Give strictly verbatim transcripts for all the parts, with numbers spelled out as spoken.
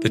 The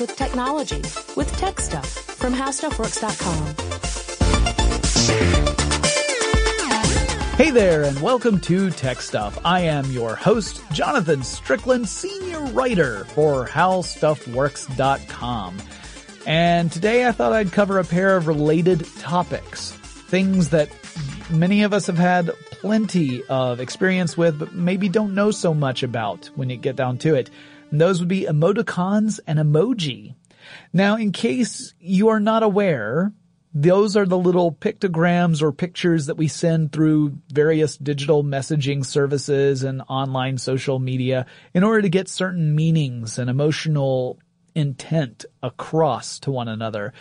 With technology, with tech stuff from how stuff works dot com. Hey there, and welcome to Tech Stuff. I am your host, Jonathan Strickland, senior writer for how stuff works dot com. And today I thought I'd cover a pair of related topics, things that many of us have had plenty of experience with, but maybe don't know so much about when you get down to it. And those would be emoticons and emoji. Now, in case you are not aware, those are the little pictograms or pictures that we send through various digital messaging services and online social media in order to get certain meanings and emotional intent across to one another.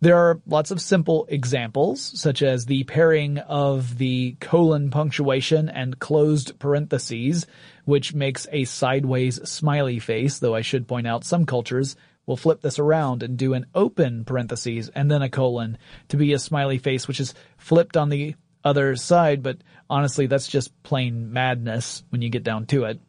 There are lots of simple examples, such as the pairing of the colon punctuation and closed parentheses, which makes a sideways smiley face, though I should point out some cultures will flip this around and do an open parentheses and then a colon to be a smiley face, which is flipped on the other side. But honestly, that's just plain madness when you get down to it.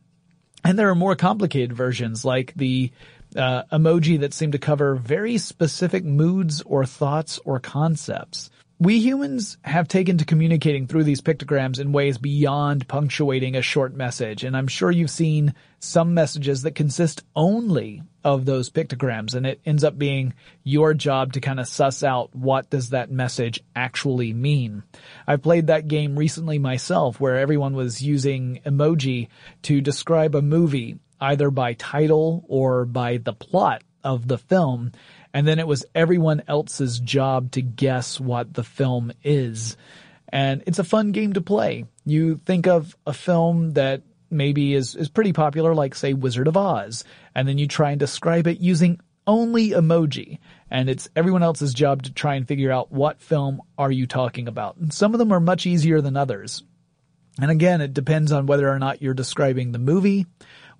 And there are more complicated versions, like the Uh, emoji that seem to cover very specific moods or thoughts or concepts. We humans have taken to communicating through these pictograms in ways beyond punctuating a short message, and I'm sure you've seen some messages that consist only of those pictograms, and it ends up being your job to kind of suss out what does that message actually mean. I played that game recently myself, where everyone was using emoji to describe a movie, either by title or by the plot of the film, and then it was everyone else's job to guess what the film is. And it's a fun game to play. You think of a film that maybe is, is pretty popular, like, say, Wizard of Oz, and then you try and describe it using only emoji, and it's everyone else's job to try and figure out what film are you talking about. And some of them are much easier than others. And again, it depends on whether or not you're describing the movie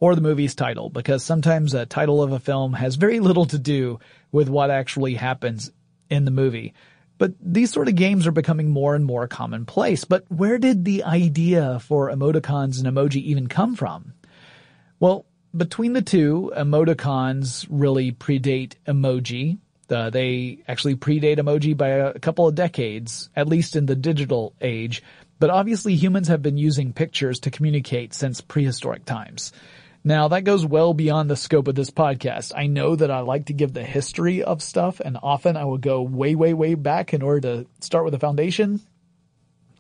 or the movie's title, because sometimes a title of a film has very little to do with what actually happens in the movie. But these sort of games are becoming more and more commonplace. But where did the idea for emoticons and emoji even come from? Well, between the two, emoticons really predate emoji. Uh, they actually predate emoji by a couple of decades, at least in the digital age. But obviously humans have been using pictures to communicate since prehistoric times. Now, that goes well beyond the scope of this podcast. I know that I like to give the history of stuff, and often I will go way, way, way back in order to start with a foundation.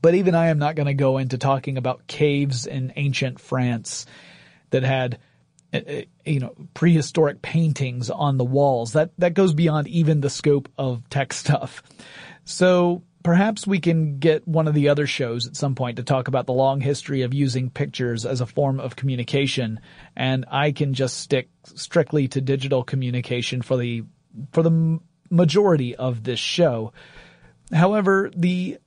But even I am not going to go into talking about caves in ancient France that had, you know, prehistoric paintings on the walls. That, that goes beyond even the scope of tech stuff. So perhaps we can get one of the other shows at some point to talk about the long history of using pictures as a form of communication. And I can just stick strictly to digital communication for the, for the majority of this show. However, the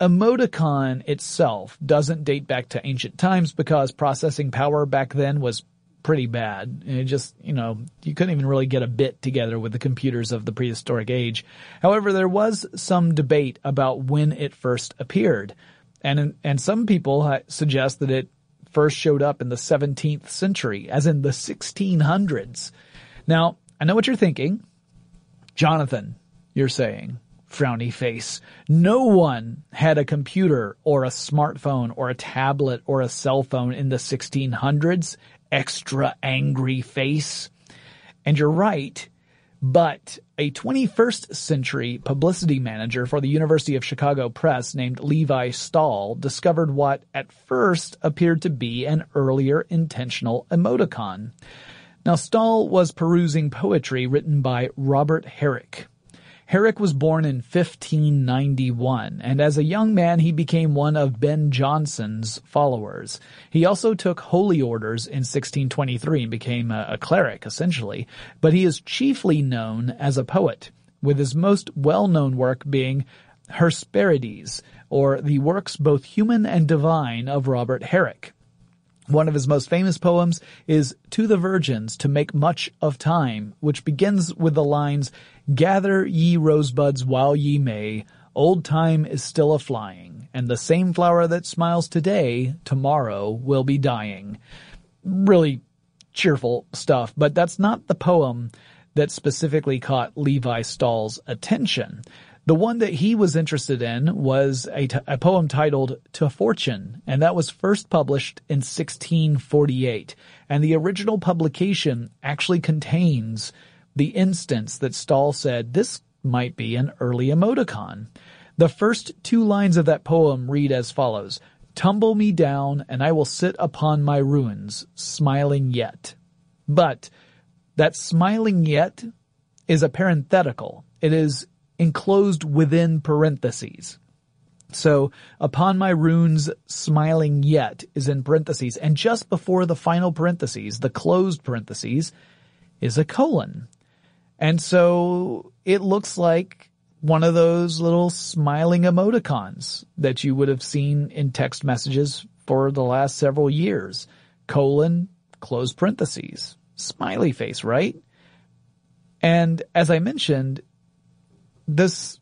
emoticon itself doesn't date back to ancient times because processing power back then was pretty bad. It just, you know, you couldn't even really get a bit together with the computers of the prehistoric age. However, there was some debate about when it first appeared. And, and some people suggest that it first showed up in the seventeenth century, as in the sixteen hundreds. Now, I know what you're thinking. Jonathan, you're saying, frowny face, no one had a computer or a smartphone or a tablet or a cell phone in the sixteen hundreds. Extra angry face. And you're right, but a twenty-first century publicity manager for the University of Chicago Press named Levi Stahl discovered what at first appeared to be an earlier intentional emoticon. Now, Stahl was perusing poetry written by Robert Herrick. Herrick was born in fifteen ninety-one, and as a young man he became one of Ben Jonson's followers. He also took holy orders in sixteen twenty-three and became a, a cleric, essentially, but he is chiefly known as a poet, with his most well-known work being Hesperides, or the works both human and divine of Robert Herrick. One of his most famous poems is To the Virgins to Make Much of Time, which begins with the lines, "Gather ye rosebuds while ye may, old time is still a-flying, and the same flower that smiles today, tomorrow will be dying." Really cheerful stuff, but that's not the poem that specifically caught Levi Stahl's attention. The one that he was interested in was a, t- a poem titled To Fortune, and that was first published in sixteen forty-eight. And the original publication actually contains the instance that Stahl said this might be an early emoticon. The first two lines of that poem read as follows, "Tumble me down, and I will sit upon my ruins, smiling yet." But that "smiling yet" is a parenthetical. It is enclosed within parentheses. So, "upon my runes smiling yet" is in parentheses, and just before the final parentheses, the closed parentheses, is a colon. And so it looks like one of those little smiling emoticons that you would have seen in text messages for the last several years. Colon, closed parentheses, smiley face, right? And as I mentioned, this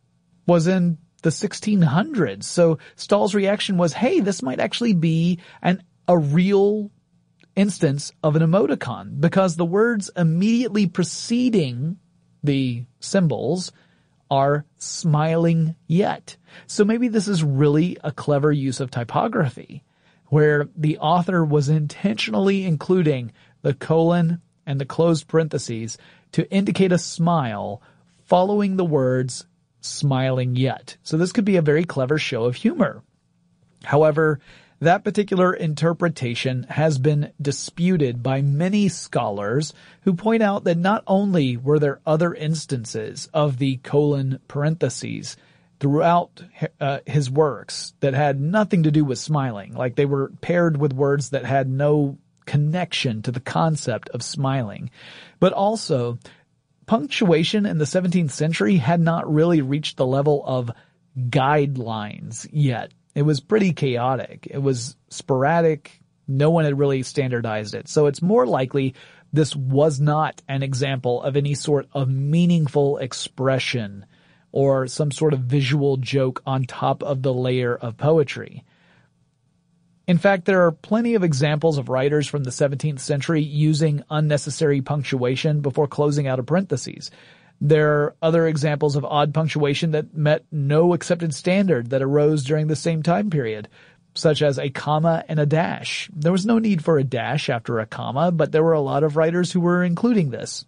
was in the sixteen hundreds, so Stahl's reaction was, hey, this might actually be an a real instance of an emoticon, because the words immediately preceding the symbols are smiling yet. So maybe this is really a clever use of typography, where the author was intentionally including the colon and the closed parentheses to indicate a smile following the words smiling yet. So this could be a very clever show of humor. However, that particular interpretation has been disputed by many scholars who point out that not only were there other instances of the colon parentheses throughout uh, his works that had nothing to do with smiling, like they were paired with words that had no connection to the concept of smiling, but also punctuation in the seventeenth century had not really reached the level of guidelines yet. It was pretty chaotic. It was sporadic. No one had really standardized it. So it's more likely this was not an example of any sort of meaningful expression or some sort of visual joke on top of the layer of poetry. In fact, there are plenty of examples of writers from the seventeenth century using unnecessary punctuation before closing out a parenthesis. There are other examples of odd punctuation that met no accepted standard that arose during the same time period, such as a comma and a dash. There was no need for a dash after a comma, but there were a lot of writers who were including this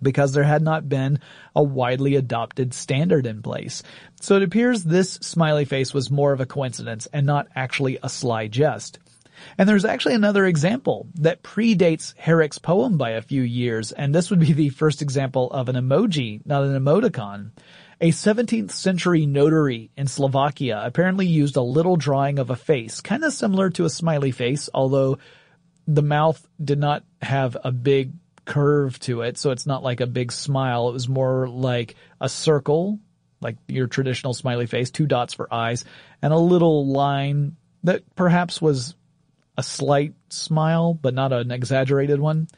because there had not been a widely adopted standard in place. So it appears this smiley face was more of a coincidence and not actually a sly jest. And there's actually another example that predates Herrick's poem by a few years, and this would be the first example of an emoji, not an emoticon. A seventeenth century notary in Slovakia apparently used a little drawing of a face, kind of similar to a smiley face, although the mouth did not have a big curve to it, so it's not like a big smile. It was more like a circle, like your traditional smiley face, two dots for eyes, and a little line that perhaps was a slight smile, but not an exaggerated one.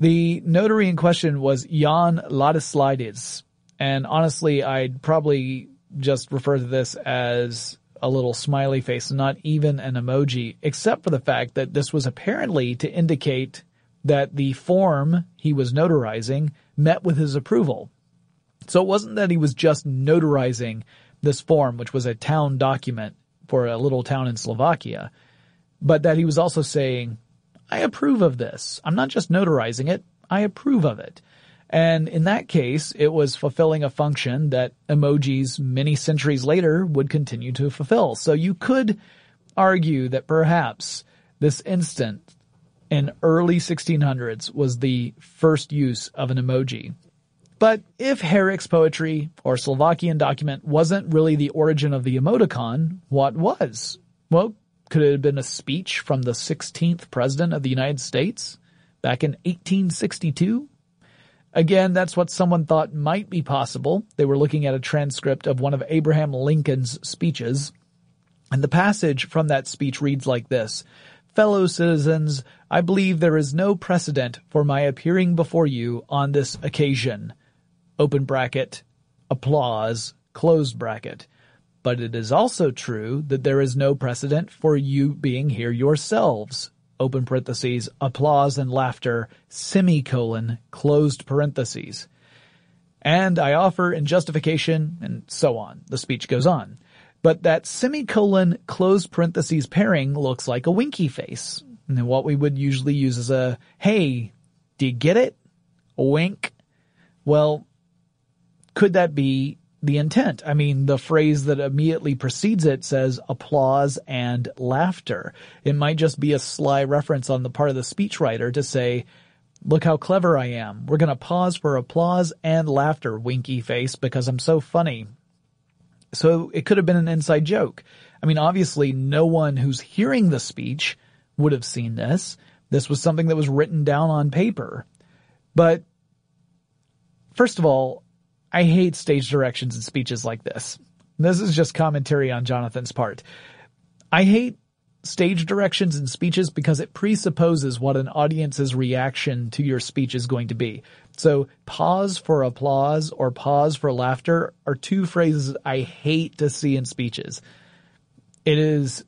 The notary in question was Jan Ladislides. And honestly, I'd probably just refer to this as a little smiley face, not even an emoji, except for the fact that this was apparently to indicate that the form he was notarizing met with his approval. So it wasn't that he was just notarizing this form, which was a town document for a little town in Slovakia, but that he was also saying, I approve of this. I'm not just notarizing it. I approve of it. And in that case, it was fulfilling a function that emojis many centuries later would continue to fulfill. So you could argue that perhaps this instant in early sixteen hundreds was the first use of an emoji. But if Herrick's poetry or Slovakian document wasn't really the origin of the emoticon, what was? Well, could it have been a speech from the sixteenth president of the United States back in eighteen sixty-two? Again, that's what someone thought might be possible. They were looking at a transcript of one of Abraham Lincoln's speeches, and the passage from that speech reads like this: "Fellow citizens, I believe there is no precedent for my appearing before you on this occasion, open bracket, applause, close bracket. But it is also true that there is no precedent for you being here yourselves, open parentheses, applause and laughter, semicolon, closed parentheses. And I offer in justification," and so on. The speech goes on. But that semicolon, closed parentheses pairing looks like a winky face, and what we would usually use as a, hey, do you get it? A wink. Well, could that be the intent? I mean, the phrase that immediately precedes it says applause and laughter. It might just be a sly reference on the part of the speechwriter to say, look how clever I am. We're going to pause for applause and laughter, winky face, because I'm so funny. So it could have been an inside joke. I mean, obviously, no one who's hearing the speech would have seen this. This was something that was written down on paper. But first of all, I hate stage directions and speeches like this. This is just commentary on Jonathan's part. I hate stage directions and speeches because it presupposes what an audience's reaction to your speech is going to be. So pause for applause or pause for laughter are two phrases I hate to see in speeches. It is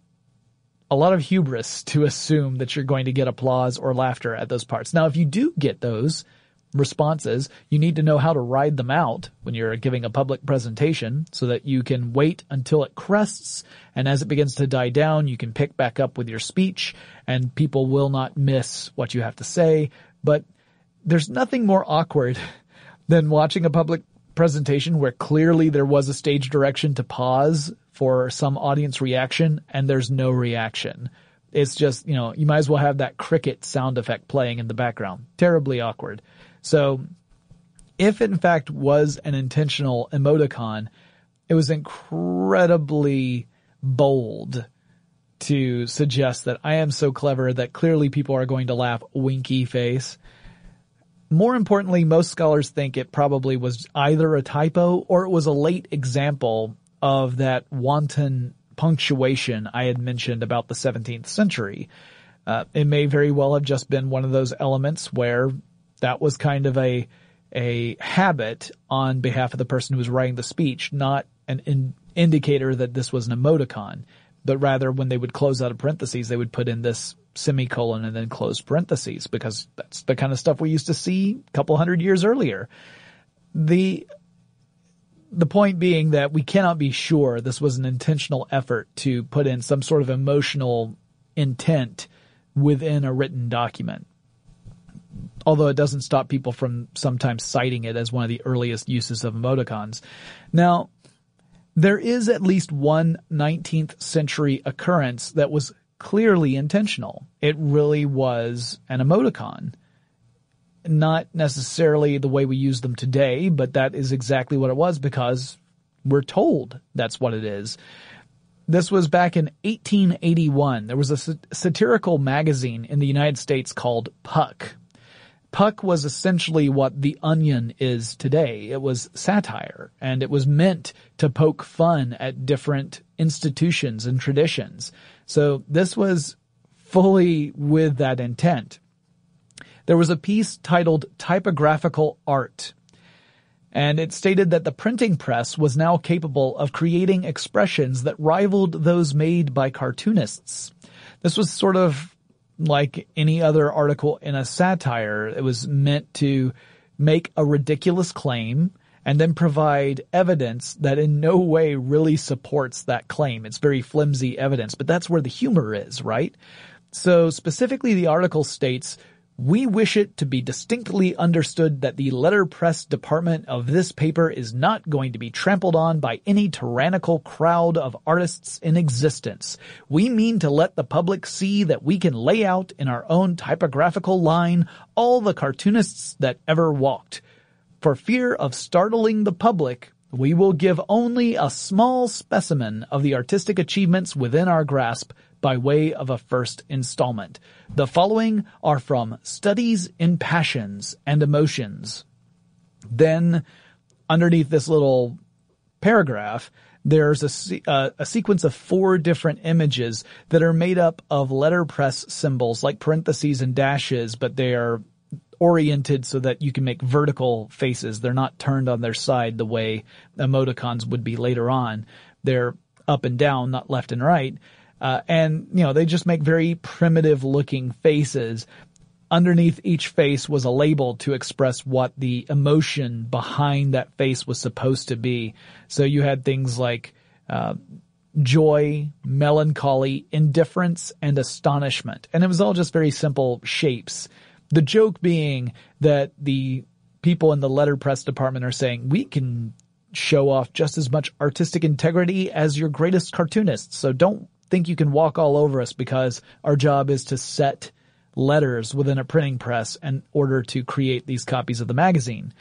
a lot of hubris to assume that you're going to get applause or laughter at those parts. Now, if you do get those responses, you need to know how to ride them out when you're giving a public presentation so that you can wait until it crests, and as it begins to die down, you can pick back up with your speech and people will not miss what you have to say. But there's nothing more awkward than watching a public presentation where clearly there was a stage direction to pause for some audience reaction and there's no reaction. It's just, you know, you might as well have that cricket sound effect playing in the background. Terribly awkward. So if in fact was an intentional emoticon, it was incredibly bold to suggest that I am so clever that clearly people are going to laugh, winky face. More importantly, most scholars think it probably was either a typo or it was a late example of that wanton punctuation I had mentioned about the seventeenth century. Uh, it may very well have just been one of those elements where that was kind of a a habit on behalf of the person who was writing the speech, not an in indicator that this was an emoticon. but rather when they would close out a parentheses, they would put in this semicolon and then close parentheses, because that's the kind of stuff we used to see a couple hundred years earlier. The the point being that we cannot be sure this was an intentional effort to put in some sort of emotional intent within a written document, although it doesn't stop people from sometimes citing it as one of the earliest uses of emoticons. Now, there is at least one nineteenth century occurrence that was clearly intentional. It really was an emoticon. Not necessarily the way we use them today, but that is exactly what it was because we're told that's what it is. This was back in eighteen eighty-one. There was a satirical magazine in the United States called Puck. Puck was essentially what The Onion is today. It was satire, and it was meant to poke fun at different institutions and traditions. So this was fully with that intent. There was a piece titled Typographical Art, and it stated that the printing press was now capable of creating expressions that rivaled those made by cartoonists. This was sort of like any other article in a satire. It was meant to make a ridiculous claim and then provide evidence that in no way really supports that claim. It's very flimsy evidence, but that's where the humor is, right? So specifically, the article states, "We wish it to be distinctly understood that the letterpress department of this paper is not going to be trampled on by any tyrannical crowd of artists in existence. We mean to let the public see that we can lay out in our own typographical line all the cartoonists that ever walked. For fear of startling the public, we will give only a small specimen of the artistic achievements within our grasp by way of a first installment. The following are from Studies in Passions and Emotions." Then, underneath this little paragraph, there's a, uh, a sequence of four different images that are made up of letterpress symbols, like parentheses and dashes, but they are oriented so that you can make vertical faces. They're not turned on their side the way emoticons would be later on. They're up and down, not left and right. Uh, and, you know, they just make very primitive looking faces. Underneath each face was a label to express what the emotion behind that face was supposed to be. So you had things like uh, joy, melancholy, indifference, and astonishment. And it was all just very simple shapes. The joke being that the people in the letterpress department are saying, we can show off just as much artistic integrity as your greatest cartoonists. So don't think you can walk all over us, because our job is to set letters within a printing press in order to create these copies of the magazine.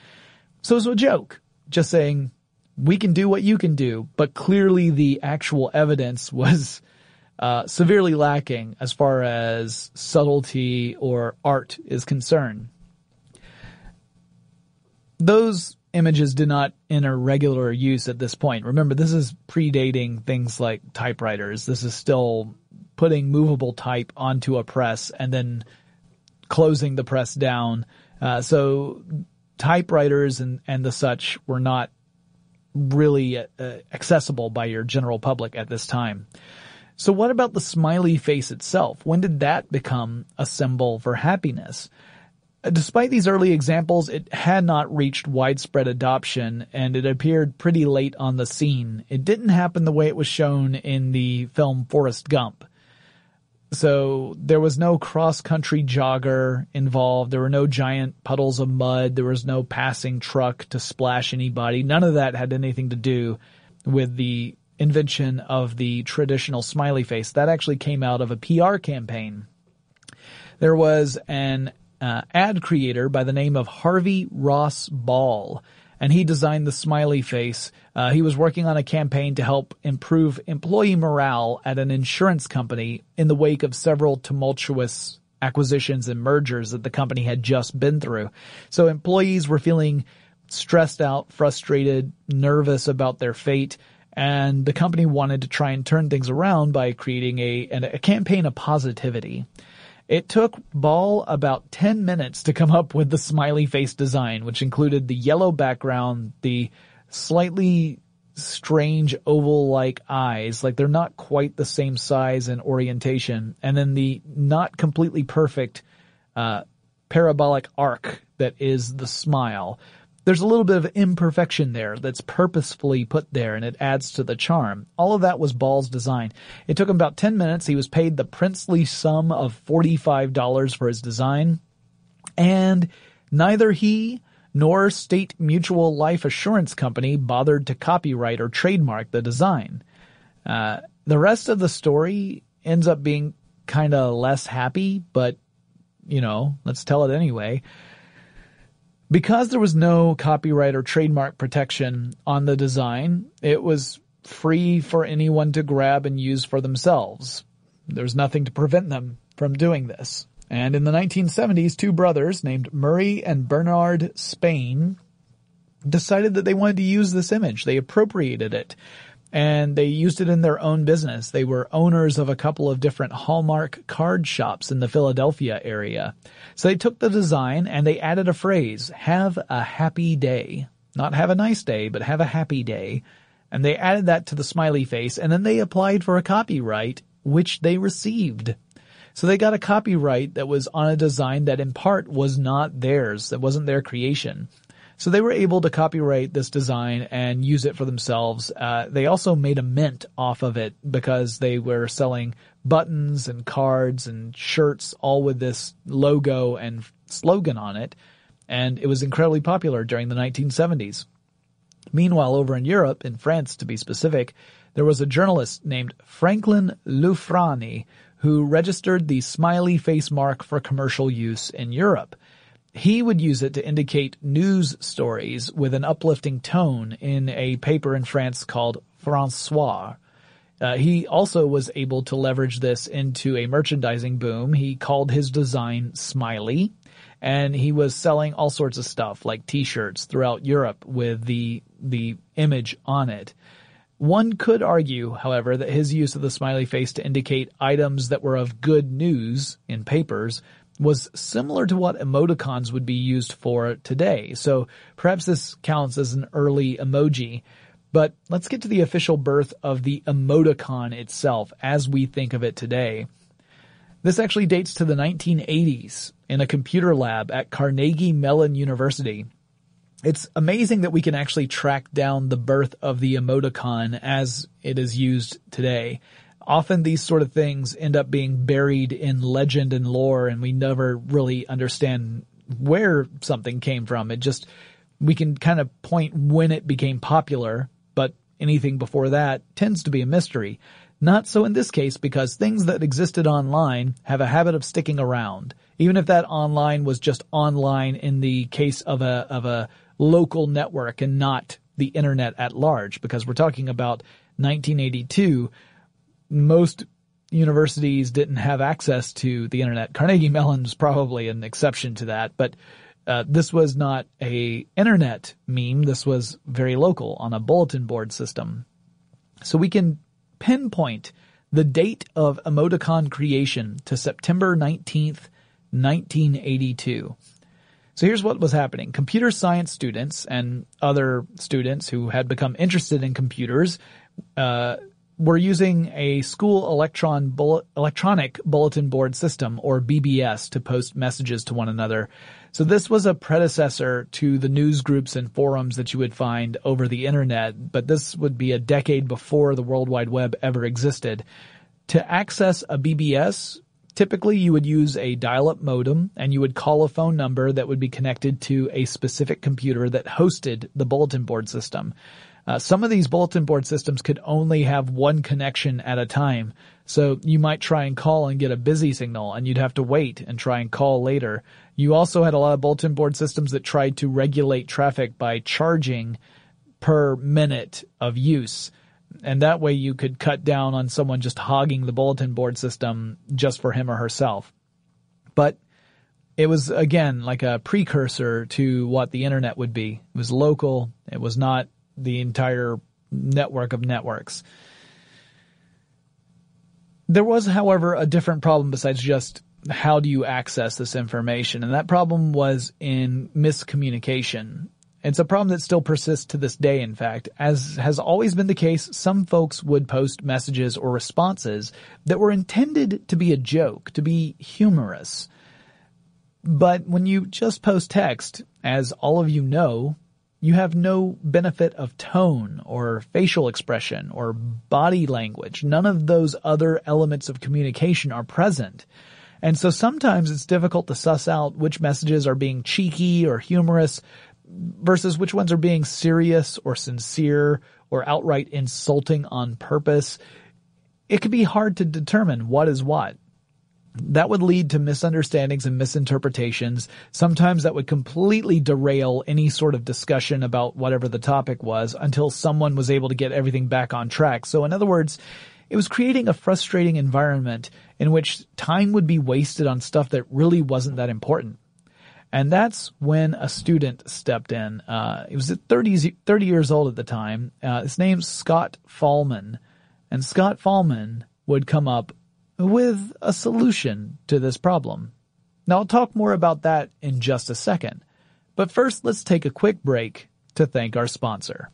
So it's a joke, just saying we can do what you can do, but clearly the actual evidence was uh, severely lacking as far as subtlety or art is concerned. Those images did not enter regular use at this point. Remember, this is predating things like typewriters. This is still putting movable type onto a press and then closing the press down. Uh, so typewriters and, and the such were not really uh, accessible by your general public at this time. So what about the smiley face itself? When did that become a symbol for happiness? Despite these early examples, it had not reached widespread adoption, and it appeared pretty late on the scene. It didn't happen the way it was shown in the film Forrest Gump. So there was no cross-country jogger involved. There were no giant puddles of mud. There was no passing truck to splash anybody. None of that had anything to do with the invention of the traditional smiley face. That actually came out of a P R campaign. There was an Uh, ad creator by the name of Harvey Ross Ball, and he designed the smiley face. Uh, he was working on a campaign to help improve employee morale at an insurance company in the wake of several tumultuous acquisitions and mergers that the company had just been through. So employees were feeling stressed out, frustrated, nervous about their fate, and the company wanted to try and turn things around by creating a, a campaign of positivity. It took Ball about ten minutes to come up with the smiley face design, which included the yellow background, the slightly strange oval-like eyes. Like, they're not quite the same size and orientation. And then the not completely perfect uh, parabolic arc that is the smile. There's a little bit of imperfection there that's purposefully put there, and it adds to the charm. All of that was Ball's design. It took him about ten minutes. He was paid the princely sum of forty-five dollars for his design. And neither he nor State Mutual Life Assurance Company bothered to copyright or trademark the design. Uh, the rest of the story ends up being kind of less happy, but, you know, let's tell it anyway. Because there was no copyright or trademark protection on the design, it was free for anyone to grab and use for themselves. There's nothing to prevent them from doing this. And in the nineteen seventies, two brothers named Murray and Bernard Spain decided that they wanted to use this image. They appropriated it, and they used it in their own business. They were owners of a couple of different Hallmark card shops in the Philadelphia area. So they took the design and they added a phrase, have a happy day. Not have a nice day, but have a happy day. And they added that to the smiley face, and then they applied for a copyright, which they received. So they got a copyright that was on a design that in part was not theirs, that wasn't their creation. So they were able to copyright this design and use it for themselves. Uh, they also made a mint off of it because they were selling buttons and cards and shirts, all with this logo and slogan on it. And it was incredibly popular during the nineteen seventies. Meanwhile, over in Europe, in France to be specific, there was a journalist named Franklin Lufrani who registered the smiley face mark for commercial use in Europe. He would use it to indicate news stories with an uplifting tone in a paper in France called France Soir. Uh, he also was able to leverage this into a merchandising boom. He called his design Smiley, and he was selling all sorts of stuff like T-shirts throughout Europe with the the image on it. One could argue, however, that his use of the smiley face to indicate items that were of good news in papers was similar to what emoticons would be used for today. So perhaps this counts as an early emoji. But let's get to the official birth of the emoticon itself as we think of it today. This actually dates to the nineteen eighties in a computer lab at Carnegie Mellon University. It's amazing that we can actually track down the birth of the emoticon as it is used today. Often these sort of things end up being buried in legend and lore, and we never really understand where something came from. It just, we can kind of point when it became popular, but anything before that tends to be a mystery. Not so in this case, because things that existed online have a habit of sticking around. Even if that online was just online in the case of a, of a local network and not the internet at large, because we're talking about nineteen eighty-two. Most universities didn't have access to the internet. Carnegie Mellon's probably an exception to that, but uh, this was not a internet meme. This was very local on a bulletin board system. So we can pinpoint the date of emoticon creation to September nineteenth, nineteen eighty-two. So here's what was happening. Computer science students and other students who had become interested in computers uh We're using a school electron bullet, electronic bulletin board system, or B B S, to post messages to one another. So this was a predecessor to the news groups and forums that you would find over the internet, but this would be a decade before the World Wide Web ever existed. To access a B B S, typically you would use a dial-up modem, and you would call a phone number that would be connected to a specific computer that hosted the bulletin board system. Uh, some of these bulletin board systems could only have one connection at a time. So you might try and call and get a busy signal, and you'd have to wait and try and call later. You also had a lot of bulletin board systems that tried to regulate traffic by charging per minute of use. And that way you could cut down on someone just hogging the bulletin board system just for him or herself. But it was, again, like a precursor to what the internet would be. It was local. It was not the entire network of networks. There was, however, a different problem besides just how do you access this information, and that problem was in miscommunication. It's a problem that still persists to this day, in fact. As has always been the case, some folks would post messages or responses that were intended to be a joke, to be humorous. But when you just post text, as all of you know, you have no benefit of tone or facial expression or body language. None of those other elements of communication are present. And so sometimes it's difficult to suss out which messages are being cheeky or humorous versus which ones are being serious or sincere or outright insulting on purpose. It can be hard to determine what is what. That would lead to misunderstandings and misinterpretations. Sometimes that would completely derail any sort of discussion about whatever the topic was until someone was able to get everything back on track. So in other words, it was creating a frustrating environment in which time would be wasted on stuff that really wasn't that important. And that's when a student stepped in. Uh, he was thirty, thirty years old at the time. Uh, his name's Scott Fahlman. And Scott Fahlman would come up with a solution to this problem. Now, I'll talk more about that in just a second. But first, let's take a quick break to thank our sponsor.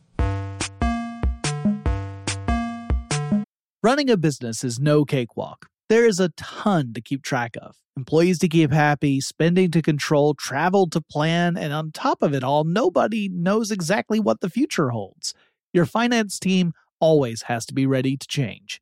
Running a business is no cakewalk. There is a ton to keep track of. Employees to keep happy, spending to control, travel to plan, and on top of it all, nobody knows exactly what the future holds. Your finance team always has to be ready to change.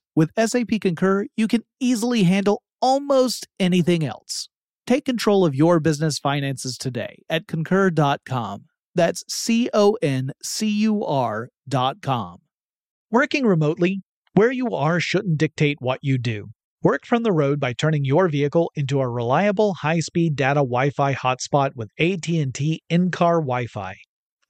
with S A P Concur, you can easily handle almost anything else. Take control of your business finances today at concur dot com. That's C O N C U R dot com. Working remotely, where you are shouldn't dictate what you do. Work from the road by turning your vehicle into a reliable high-speed data Wi-Fi hotspot with A T and T in-car Wi-Fi.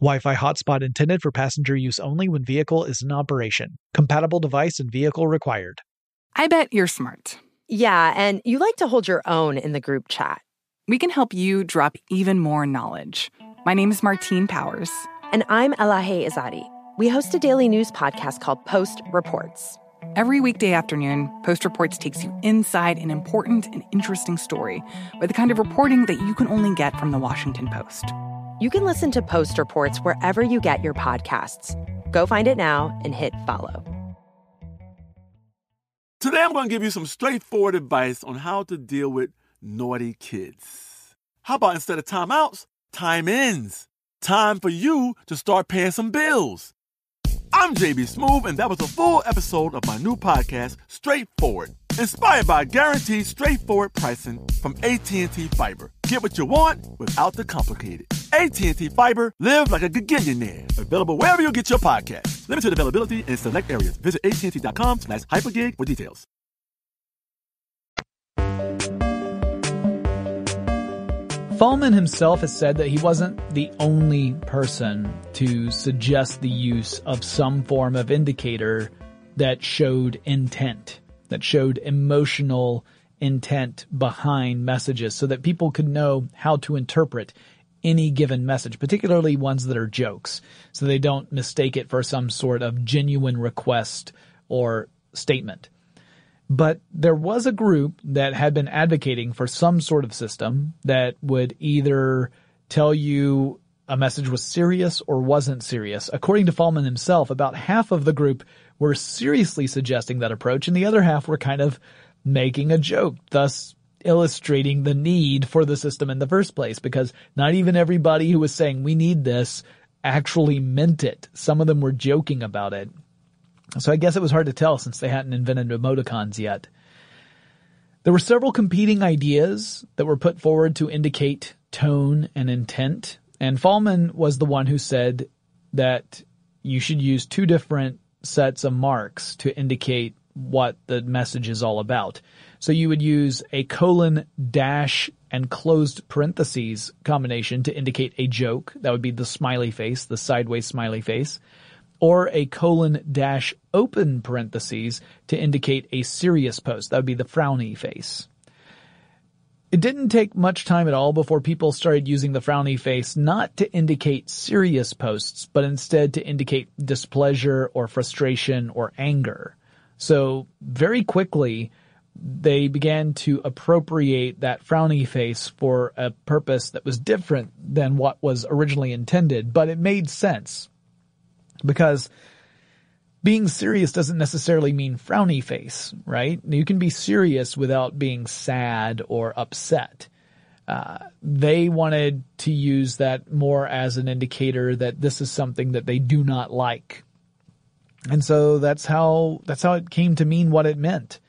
Wi-Fi hotspot intended for passenger use only when vehicle is in operation. Compatible device and vehicle required. I bet you're smart. Yeah, and you like to hold your own in the group chat. We can help you drop even more knowledge. My name is Martine Powers. And I'm Elahe Izadi. We host a daily news podcast called Post Reports. Every weekday afternoon, Post Reports takes you inside an important and interesting story with the kind of reporting that you can only get from the Washington Post. You can listen to Post Reports wherever you get your podcasts. Go find it now and hit follow. Today I'm going to give you some straightforward advice on how to deal with naughty kids. How about instead of timeouts, time ins? Time for you to start paying some bills. I'm J B Smoove, and that was a full episode of my new podcast, Straightforward, inspired by guaranteed straightforward pricing from A T and T Fiber. Get what you want without the complicated. A T and T Fiber, live like a gigillionaire. Available wherever you get your podcast. Limited availability in select areas. Visit A T and T dot com slash hypergig for details. Fahlman himself has said that he wasn't the only person to suggest the use of some form of indicator that showed intent, that showed emotional intent behind messages so that people could know how to interpret any given message, particularly ones that are jokes, so they don't mistake it for some sort of genuine request or statement. But there was a group that had been advocating for some sort of system that would either tell you a message was serious or wasn't serious. According to Fahlman himself, about half of the group were seriously suggesting that approach, and the other half were kind of making a joke, thus illustrating the need for the system in the first place, because not even everybody who was saying we need this actually meant it. Some of them were joking about it. So I guess it was hard to tell since they hadn't invented emoticons yet. There were several competing ideas that were put forward to indicate tone and intent. And Fahlman was the one who said that you should use two different sets of marks to indicate what the message is all about. So you would use a colon dash and closed parentheses combination to indicate a joke. That would be the smiley face, the sideways smiley face. Or a colon dash open parentheses to indicate a serious post. That would be the frowny face. It didn't take much time at all before people started using the frowny face not to indicate serious posts, but instead to indicate displeasure or frustration or anger. So very quickly, they began to appropriate that frowny face for a purpose that was different than what was originally intended, but it made sense. Because being serious doesn't necessarily mean frowny face, right? You can be serious without being sad or upset. Uh, they wanted to use that more as an indicator that this is something that they do not like. And so that's how, that's how it came to mean what it meant.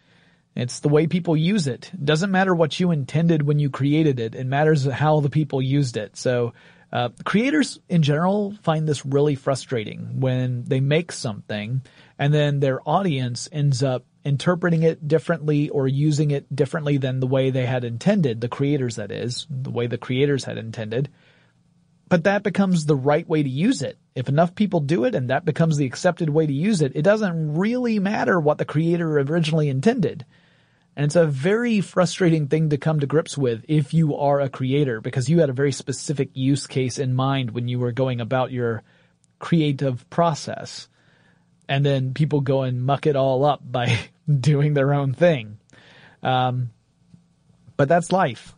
It's the way people use it. It doesn't matter what you intended when you created it. It matters how the people used it. So Uh, creators in general find this really frustrating when they make something and then their audience ends up interpreting it differently or using it differently than the way they had intended, the creators that is, the way the creators had intended. But that becomes the right way to use it. If enough people do it and that becomes the accepted way to use it, it doesn't really matter what the creator originally intended. And it's a very frustrating thing to come to grips with if you are a creator, because you had a very specific use case in mind when you were going about your creative process. And then people go and muck it all up by doing their own thing. Um, but that's life.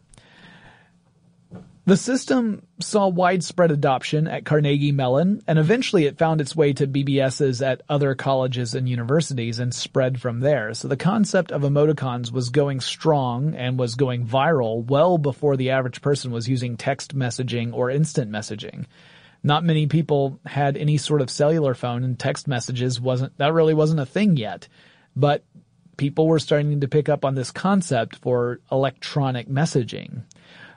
The system saw widespread adoption at Carnegie Mellon, and eventually it found its way to B B Ses at other colleges and universities and spread from there. So the concept of emoticons was going strong and was going viral well before the average person was using text messaging or instant messaging. Not many people had any sort of cellular phone, and text messages wasn't, that really wasn't a thing yet. But people were starting to pick up on this concept for electronic messaging.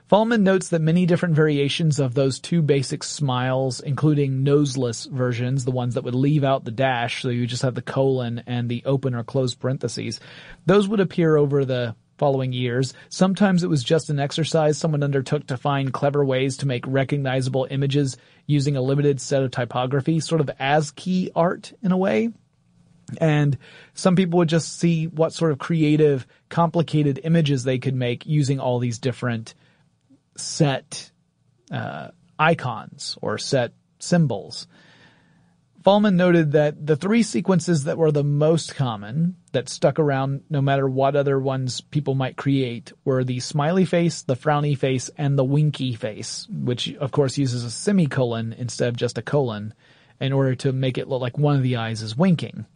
Fahlman notes that many different variations of those two basic smiles, including noseless versions, the ones that would leave out the dash, so you just have the colon and the open or closed parentheses, those would appear over the following years. Sometimes it was just an exercise someone undertook to find clever ways to make recognizable images using a limited set of typography, sort of ASCII art in a way. And some people would just see what sort of creative, complicated images they could make using all these different set uh, icons or set symbols. Fahlman noted that the three sequences that were the most common, that stuck around no matter what other ones people might create, were the smiley face, the frowny face, and the winky face, which of course uses a semicolon instead of just a colon in order to make it look like one of the eyes is winking.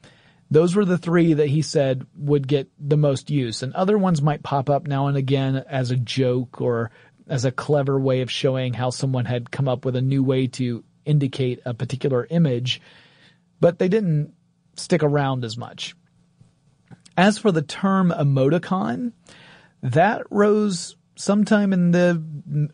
Those were the three that he said would get the most use, and other ones might pop up now and again as a joke or as a clever way of showing how someone had come up with a new way to indicate a particular image, but they didn't stick around as much. As for the term emoticon, that rose sometime in the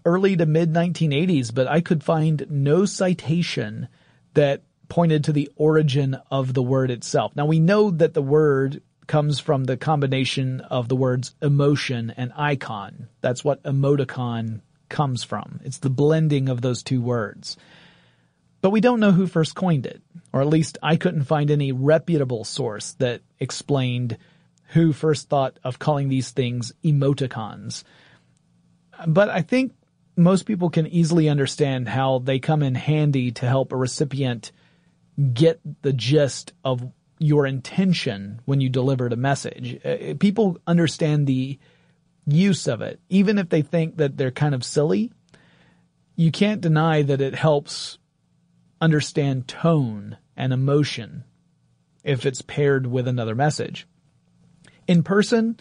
early to mid nineteen eighties, but I could find no citation that pointed to the origin of the word itself. Now, we know that the word comes from the combination of the words emotion and icon. That's what emoticon comes from. It's the blending of those two words. But we don't know who first coined it, or at least I couldn't find any reputable source that explained who first thought of calling these things emoticons. But I think most people can easily understand how they come in handy to help a recipient get the gist of your intention when you delivered a message. People understand the use of it, even if they think that they're kind of silly. You can't deny that it helps understand tone and emotion if it's paired with another message. In person,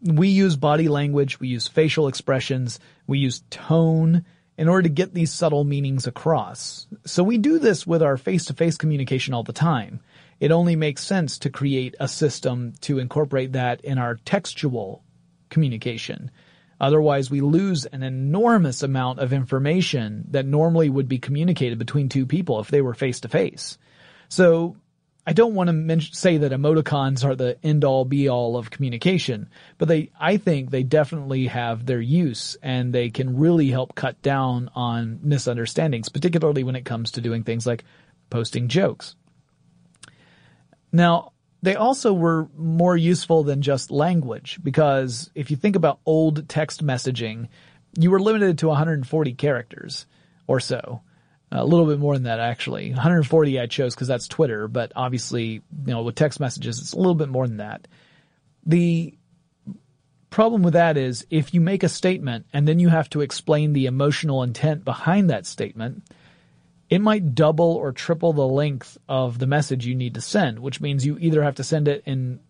we use body language, we use facial expressions, we use tone in order to get these subtle meanings across. So we do this with our face-to-face communication all the time. It only makes sense to create a system to incorporate that in our textual communication. Otherwise, we lose an enormous amount of information that normally would be communicated between two people if they were face-to-face. So I don't want to men- say that emoticons are the end-all, be-all of communication, but they, I think they definitely have their use, and they can really help cut down on misunderstandings, particularly when it comes to doing things like posting jokes. Now, they also were more useful than just language, because if you think about old text messaging, you were limited to one hundred forty characters or so. A little bit more than that, actually. one hundred forty I chose because that's Twitter, but obviously, you know, with text messages, it's a little bit more than that. The problem with that is if you make a statement and then you have to explain the emotional intent behind that statement, it might double or triple the length of the message you need to send, which means you either have to send it in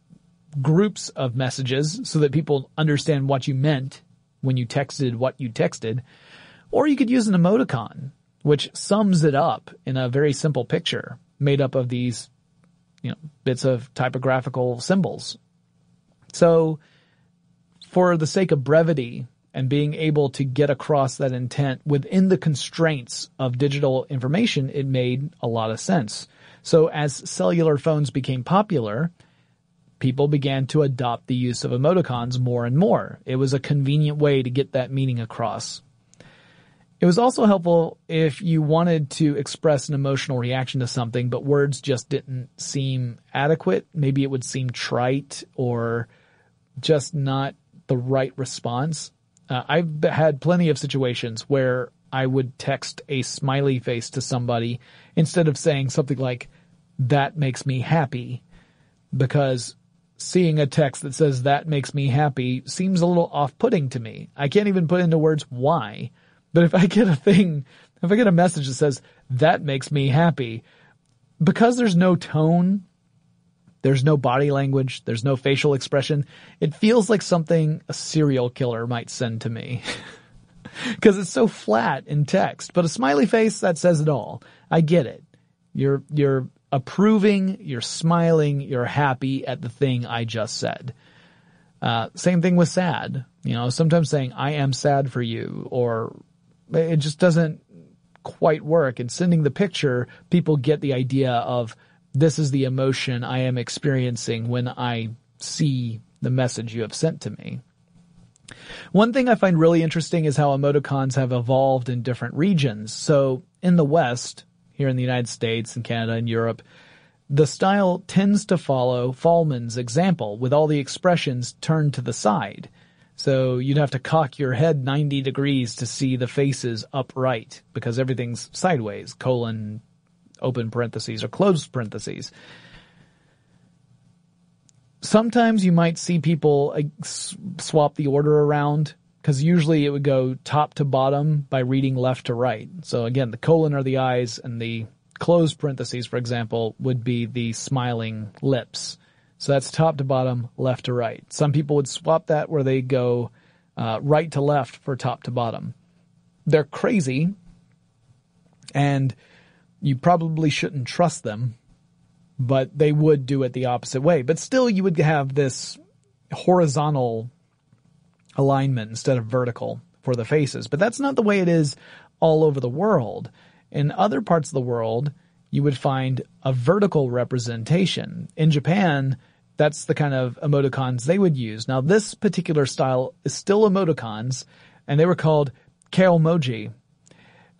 groups of messages so that people understand what you meant when you texted what you texted, or you could use an emoticon, which sums it up in a very simple picture made up of these, you know, bits of typographical symbols. So for the sake of brevity, and being able to get across that intent within the constraints of digital information, it made a lot of sense. So as cellular phones became popular, people began to adopt the use of emoticons more and more. It was a convenient way to get that meaning across. It was also helpful if you wanted to express an emotional reaction to something, but words just didn't seem adequate. Maybe it would seem trite or just not the right response. Uh, I've had plenty of situations where I would text a smiley face to somebody instead of saying something like, "That makes me happy," because seeing a text that says "that makes me happy" seems a little off-putting to me. I can't even put into words why, but if I get a thing, if I get a message that says "that makes me happy," because there's no tone, there's no body language, there's no facial expression, it feels like something a serial killer might send to me. Because it's so flat in text. But a smiley face, that says it all. I get it. You're you're approving, you're smiling, you're happy at the thing I just said. Uh, same thing with sad. You know, sometimes saying, "I am sad for you," or it just doesn't quite work. And sending the picture, people get the idea of, this is the emotion I am experiencing when I see the message you have sent to me. One thing I find really interesting is how emoticons have evolved in different regions. So in the West, here in the United States and Canada and Europe, the style tends to follow Fahlman's example, with all the expressions turned to the side. So you'd have to cock your head ninety degrees to see the faces upright, because everything's sideways, colon, open parentheses or closed parentheses. Sometimes you might see people uh, swap the order around, because usually it would go top to bottom by reading left to right. So again, the colon are the eyes, and the closed parentheses, for example, would be the smiling lips. So that's top to bottom, left to right. Some people would swap that where they go uh, right to left for top to bottom. They're crazy, and you probably shouldn't trust them, but they would do it the opposite way. But still, you would have this horizontal alignment instead of vertical for the faces. But that's not the way it is all over the world. In other parts of the world, you would find a vertical representation. In Japan, that's the kind of emoticons they would use. Now, this particular style is still emoticons, and they were called kaomoji.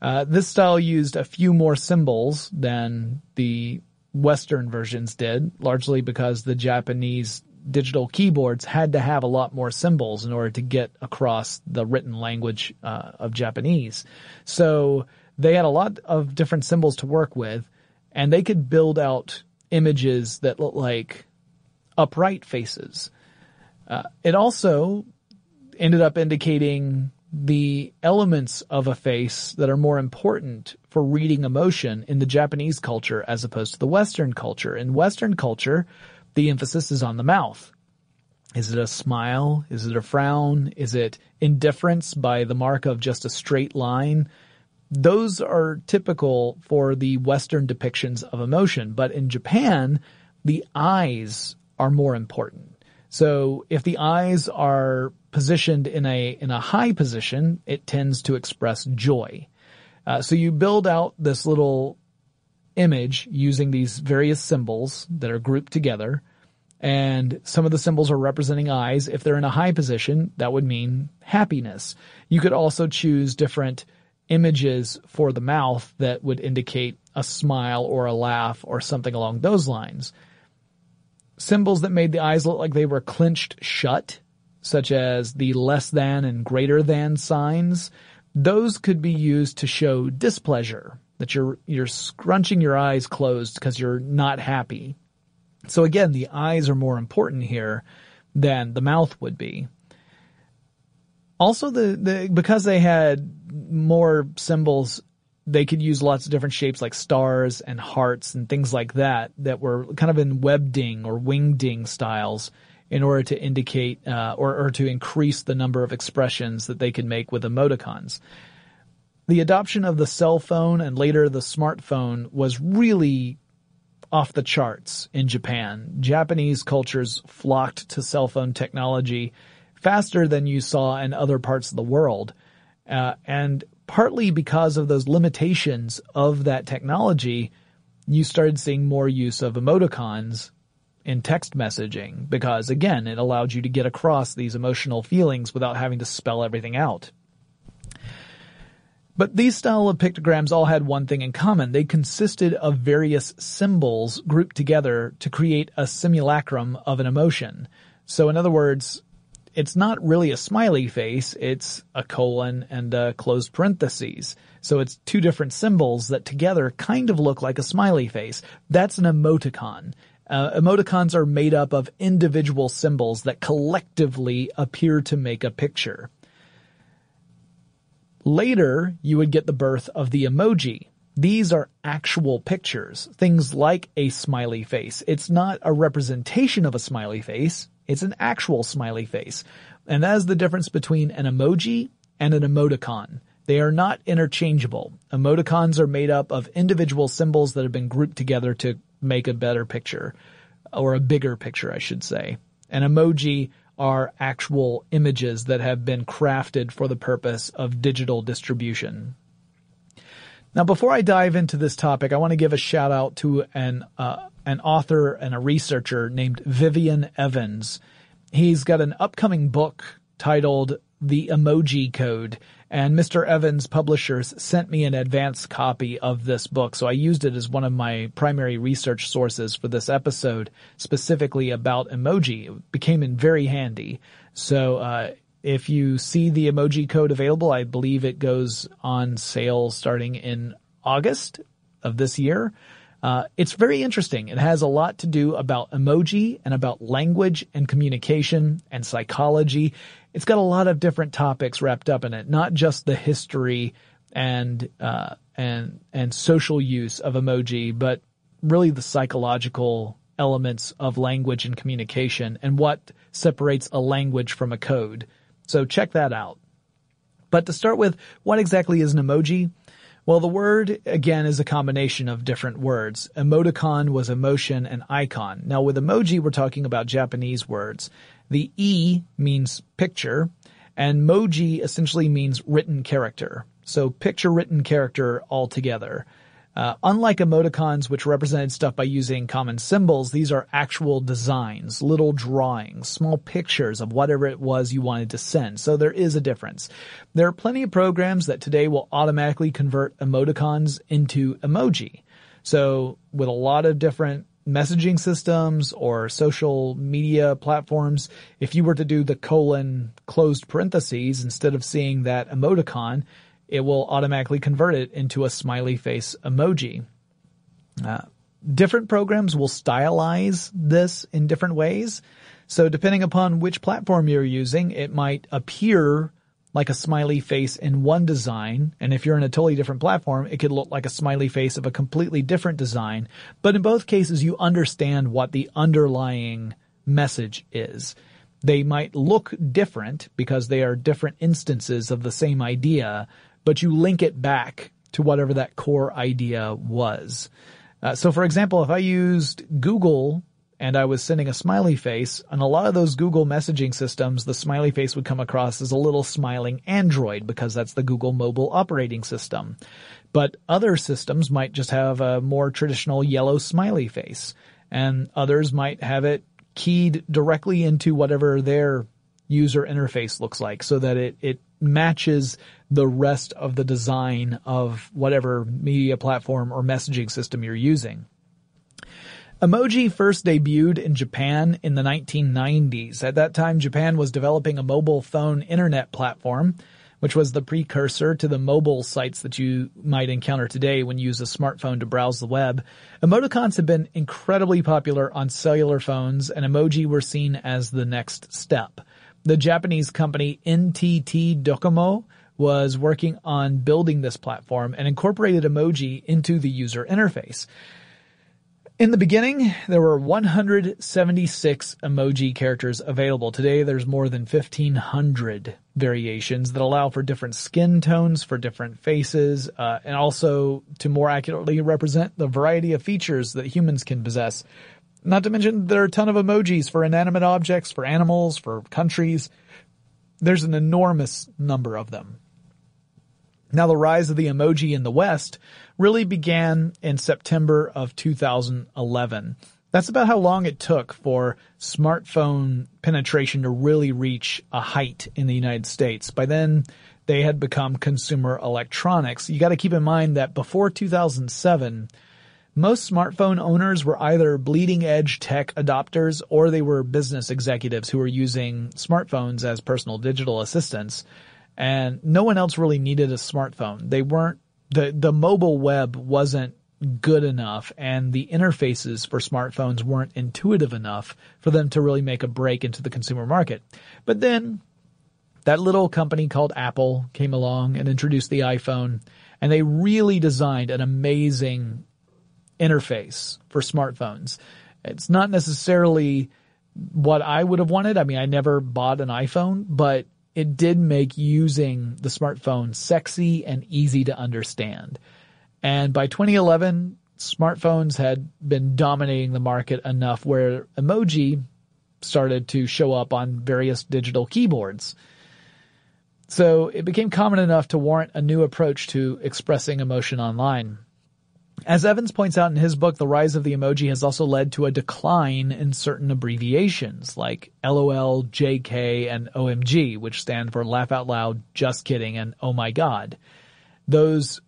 Uh, this style used a few more symbols than the Western versions did, largely because the Japanese digital keyboards had to have a lot more symbols in order to get across the written language uh, of Japanese. So they had a lot of different symbols to work with, and they could build out images that look like upright faces. Uh, it also ended up indicating the elements of a face that are more important for reading emotion in the Japanese culture as opposed to the Western culture. In Western culture, the emphasis is on the mouth. Is it a smile? Is it a frown? Is it indifference by the mark of just a straight line? Those are typical for the Western depictions of emotion. But in Japan, the eyes are more important. So if the eyes are positioned in a in a high position, it tends to express joy. Uh, so you build out this little image using these various symbols that are grouped together. And some of the symbols are representing eyes. If they're in a high position, that would mean happiness. You could also choose different images for the mouth that would indicate a smile or a laugh or something along those lines. Symbols that made the eyes look like they were clenched shut, such as the less than and greater than signs, those could be used to show displeasure, that you're you're scrunching your eyes closed because you're not happy. So again, the eyes are more important here than the mouth would be. Also, the, the because they had more symbols, they could use lots of different shapes like stars and hearts and things like that that were kind of in webding or wingding styles in order to indicate uh, or, or to increase the number of expressions that they could make with emoticons. The adoption of the cell phone and later the smartphone was really off the charts in Japan. Japanese cultures flocked to cell phone technology faster than you saw in other parts of the world. Uh, and partly because of those limitations of that technology, you started seeing more use of emoticons in text messaging because, again, it allowed you to get across these emotional feelings without having to spell everything out. But these style of pictograms all had one thing in common. They consisted of various symbols grouped together to create a simulacrum of an emotion. So in other words, it's not really a smiley face. It's a colon and a closed parentheses. So it's two different symbols that together kind of look like a smiley face. That's an emoticon. Uh, emoticons are made up of individual symbols that collectively appear to make a picture. Later, you would get the birth of the emoji. These are actual pictures, things like a smiley face. It's not a representation of a smiley face. It's an actual smiley face. And that is the difference between an emoji and an emoticon. They are not interchangeable. Emoticons are made up of individual symbols that have been grouped together to make a better picture, or a bigger picture, I should say. An emoji are actual images that have been crafted for the purpose of digital distribution. Now, before I dive into this topic, I want to give a shout out to an uh, an author and a researcher named Vivian Evans. He's got an upcoming book titled The Emoji Code, and Mister Evans' publishers sent me an advance copy of this book, so I used it as one of my primary research sources for this episode, specifically about emoji. It became in very handy. So uh if you see The Emoji Code available, I believe it goes on sale starting in August of this year. Uh, it's very interesting. It has a lot to do about emoji and about language and communication and psychology. It's got a lot of different topics wrapped up in it, not just the history and uh, and and social use of emoji, but really the psychological elements of language and communication and what separates a language from a code. So check that out. But to start with, what exactly is an emoji? Well, the word, again, is a combination of different words. Emoticon was emotion and icon. Now, with emoji, we're talking about Japanese words. The E means picture, and moji essentially means written character. So picture, written character altogether. Uh, unlike emoticons, which represented stuff by using common symbols, these are actual designs, little drawings, small pictures of whatever it was you wanted to send. So there is a difference. There are plenty of programs that today will automatically convert emoticons into emoji. So with a lot of different messaging systems or social media platforms, if you were to do the colon closed parentheses instead of seeing that emoticon, it will automatically convert it into a smiley face emoji. Uh, different programs will stylize this in different ways. So depending upon which platform you're using, it might appear like a smiley face in one design. And if you're in a totally different platform, it could look like a smiley face of a completely different design. But in both cases, you understand what the underlying message is. They might look different because they are different instances of the same idea, but you link it back to whatever that core idea was. Uh, so, for example, if I used Google and I was sending a smiley face, on a lot of those Google messaging systems, the smiley face would come across as a little smiling Android because that's the Google mobile operating system. But other systems might just have a more traditional yellow smiley face, and others might have it keyed directly into whatever their user interface looks like so that it, it matches the rest of the design of whatever media platform or messaging system you're using. Emoji first debuted in Japan in the nineteen nineties. At that time, Japan was developing a mobile phone internet platform, which was the precursor to the mobile sites that you might encounter today when you use a smartphone to browse the web. Emoticons have been incredibly popular on cellular phones, and emoji were seen as the next step. The Japanese company N T T Docomo was working on building this platform and incorporated emoji into the user interface. In the beginning, there were one hundred seventy-six emoji characters available. Today, there's more than fifteen hundred variations that allow for different skin tones, for different faces, uh, and also to more accurately represent the variety of features that humans can possess. Not to mention, there are a ton of emojis for inanimate objects, for animals, for countries. There's an enormous number of them. Now, the rise of the emoji in the West really began in September of two thousand eleven. That's about how long it took for smartphone penetration to really reach a height in the United States. By then, they had become consumer electronics. You got to keep in mind that before two thousand seven, most smartphone owners were either bleeding-edge tech adopters or they were business executives who were using smartphones as personal digital assistants. And no one else really needed a smartphone. They weren't, the, the mobile web wasn't good enough, and the interfaces for smartphones weren't intuitive enough for them to really make a break into the consumer market. But then that little company called Apple came along and introduced the iPhone, and they really designed an amazing interface for smartphones. It's not necessarily what I would have wanted. I mean, I never bought an iPhone, but it did make using the smartphone sexy and easy to understand. And by twenty eleven, smartphones had been dominating the market enough where emoji started to show up on various digital keyboards. So it became common enough to warrant a new approach to expressing emotion online. As Evans points out in his book, the rise of the emoji has also led to a decline in certain abbreviations like LOL, J K, and O M G, which stand for laugh out loud, just kidding, and oh my god. Those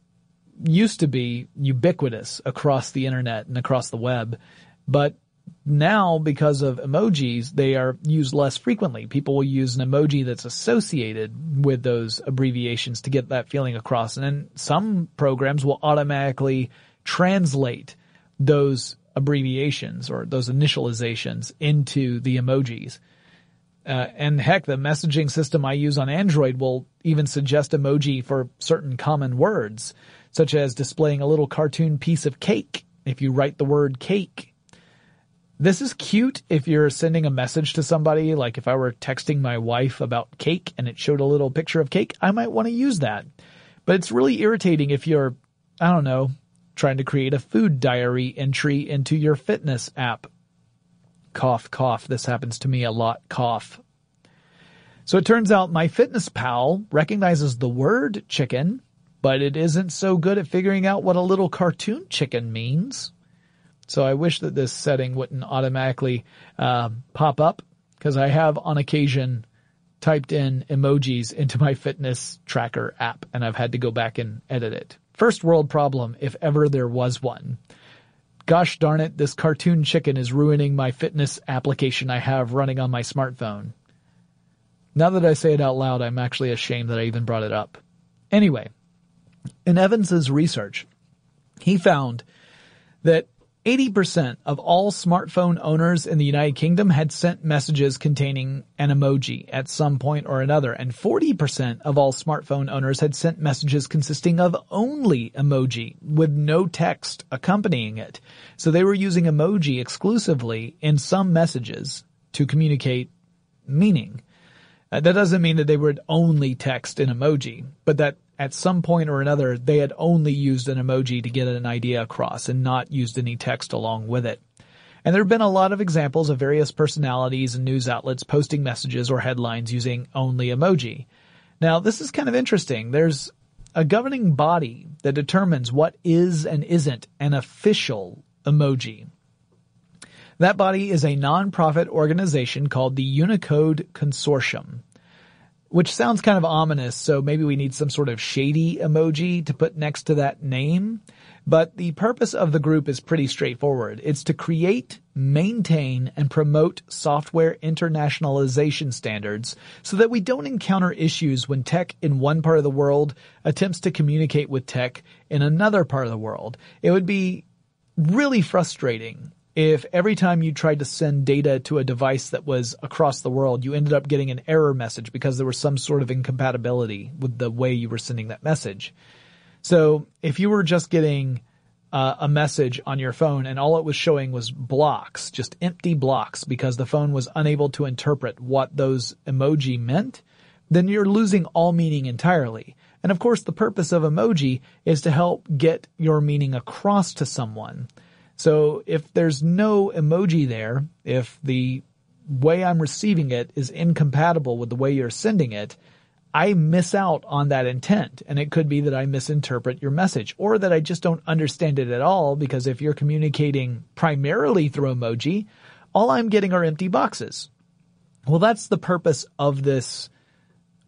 used to be ubiquitous across the internet and across the web, but now because of emojis, they are used less frequently. People will use an emoji that's associated with those abbreviations to get that feeling across, and then some programs will automatically translate those abbreviations or those initializations into the emojis. Uh, and heck, the messaging system I use on Android will even suggest emoji for certain common words, such as displaying a little cartoon piece of cake if you write the word cake. This is cute if you're sending a message to somebody, like if I were texting my wife about cake and it showed a little picture of cake, I might want to use that. But it's really irritating if you're, I don't know, trying to create a food diary entry into your fitness app. Cough, cough. This happens to me a lot. Cough. So it turns out MyFitnessPal recognizes the word chicken, but it isn't so good at figuring out what a little cartoon chicken means. So I wish that this setting wouldn't automatically uh, pop up, because I have on occasion typed in emojis into my fitness tracker app, and I've had to go back and edit it. First world problem, if ever there was one. Gosh darn it, this cartoon chicken is ruining my fitness application I have running on my smartphone. Now that I say it out loud, I'm actually ashamed that I even brought it up. Anyway, in Evans's research, he found that eighty percent of all smartphone owners in the United Kingdom had sent messages containing an emoji at some point or another, and forty percent of all smartphone owners had sent messages consisting of only emoji with no text accompanying it. So they were using emoji exclusively in some messages to communicate meaning. Uh, that doesn't mean that they would only text an emoji, but that at some point or another, they had only used an emoji to get an idea across and not used any text along with it. And there have been a lot of examples of various personalities and news outlets posting messages or headlines using only emoji. Now, this is kind of interesting. There's a governing body that determines what is and isn't an official emoji. That body is a nonprofit organization called the Unicode Consortium, which sounds kind of ominous, so maybe we need some sort of shady emoji to put next to that name. But the purpose of the group is pretty straightforward. It's to create, maintain, and promote software internationalization standards so that we don't encounter issues when tech in one part of the world attempts to communicate with tech in another part of the world. It would be really frustrating if every time you tried to send data to a device that was across the world, you ended up getting an error message because there was some sort of incompatibility with the way you were sending that message. So if you were just getting uh, a message on your phone and all it was showing was blocks, just empty blocks, because the phone was unable to interpret what those emoji meant, then you're losing all meaning entirely. And of course, the purpose of emoji is to help get your meaning across to someone. So if there's no emoji there, if the way I'm receiving it is incompatible with the way you're sending it, I miss out on that intent. And it could be that I misinterpret your message or that I just don't understand it at all, because if you're communicating primarily through emoji, all I'm getting are empty boxes. Well, that's the purpose of this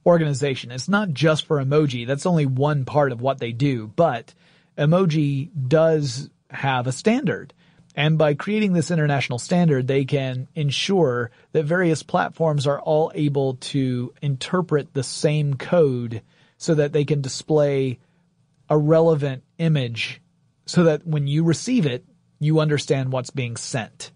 organization. It's not just for emoji. That's only one part of what they do, but emoji does have a standard. And by creating this international standard, they can ensure that various platforms are all able to interpret the same code so that they can display a relevant image so that when you receive it, you understand what's being sent.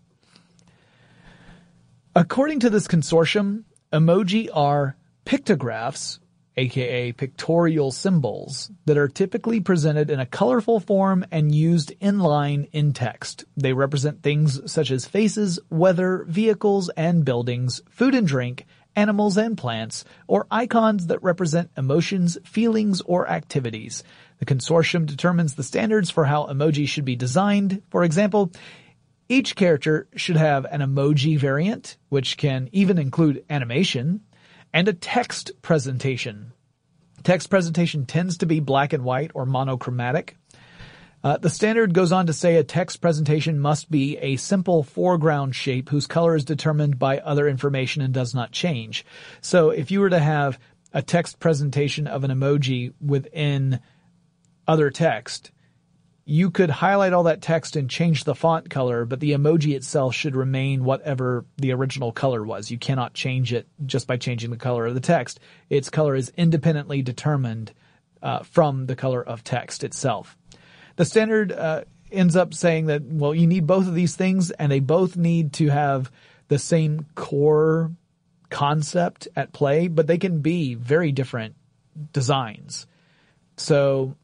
According to this consortium, emoji are pictographs, aka pictorial symbols, that are typically presented in a colorful form and used inline in text. They represent things such as faces, weather, vehicles and buildings, food and drink, animals and plants, or icons that represent emotions, feelings, or activities. The consortium determines the standards for how emoji should be designed. For example, each character should have an emoji variant, which can even include animation, and a text presentation. Text presentation tends to be black and white or monochromatic. Uh, the standard goes on to say a text presentation must be a simple foreground shape whose color is determined by other information and does not change. So if you were to have a text presentation of an emoji within other text, you could highlight all that text and change the font color, but the emoji itself should remain whatever the original color was. You cannot change it just by changing the color of the text. Its color is independently determined uh, from the color of text itself. The standard uh, ends up saying that, well, you need both of these things, and they both need to have the same core concept at play, but they can be very different designs. So,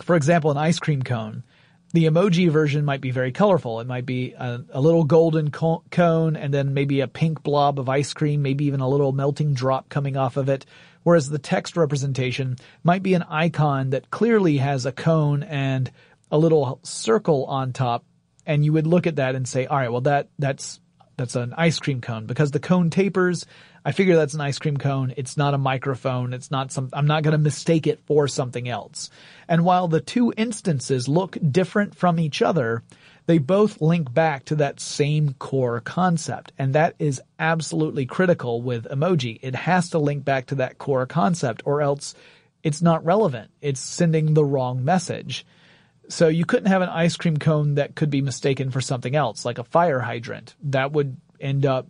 for example, an ice cream cone. The emoji version might be very colorful. It might be a, a little golden co- cone and then maybe a pink blob of ice cream, maybe even a little melting drop coming off of it. Whereas the text representation might be an icon that clearly has a cone and a little circle on top. And you would look at that and say, all right, well, that that's that's an ice cream cone because the cone tapers. I figure that's an ice cream cone. It's not a microphone. It's not some, I'm not going to mistake it for something else. And while the two instances look different from each other, they both link back to that same core concept. And that is absolutely critical with emoji. It has to link back to that core concept or else it's not relevant. It's sending the wrong message. So you couldn't have an ice cream cone that could be mistaken for something else, like a fire hydrant. That would end up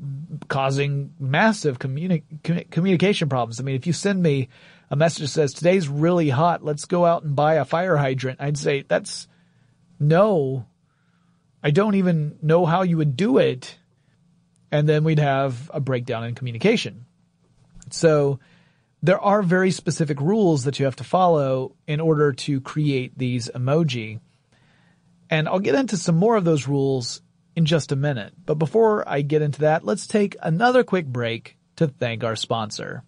causing massive communi- communication problems. I mean, if you send me a message that says, today's really hot, let's go out and buy a fire hydrant, I'd say, that's no, I don't even know how you would do it. And then we'd have a breakdown in communication. So there are very specific rules that you have to follow in order to create these emoji. And I'll get into some more of those rules in just a minute. But before I get into that, let's take another quick break to thank our sponsor.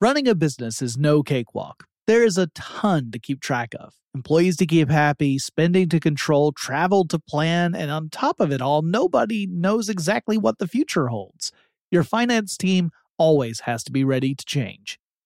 Running a business is no cakewalk. There is a ton to keep track of. Employees to keep happy, spending to control, travel to plan, and on top of it all, nobody knows exactly what the future holds. Your finance team always has to be ready to change.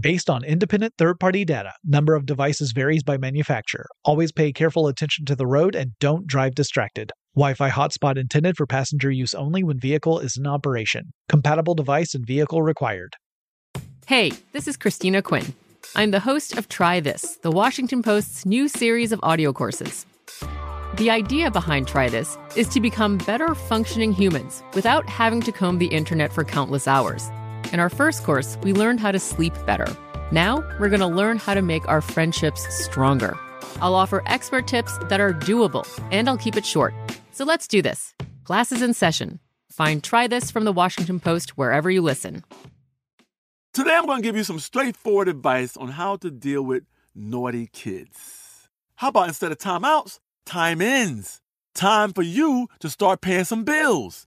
Based on independent third-party data, number of devices varies by manufacturer. Always pay careful attention to the road and don't drive distracted. Wi-Fi hotspot intended for passenger use only when vehicle is in operation. Compatible device and vehicle required. Hey, this is Christina Quinn. I'm the host of Try This, the Washington Post's new series of audio courses. The idea behind Try This is to become better functioning humans without having to comb the internet for countless hours. In our first course, we learned how to sleep better. Now, we're going to learn how to make our friendships stronger. I'll offer expert tips that are doable, and I'll keep it short. So let's do this. Class is in session. Find Try This from the Washington Post wherever you listen. Today, I'm going to give you some straightforward advice on how to deal with naughty kids. How about instead of timeouts, time ins? Time for you to start paying some bills.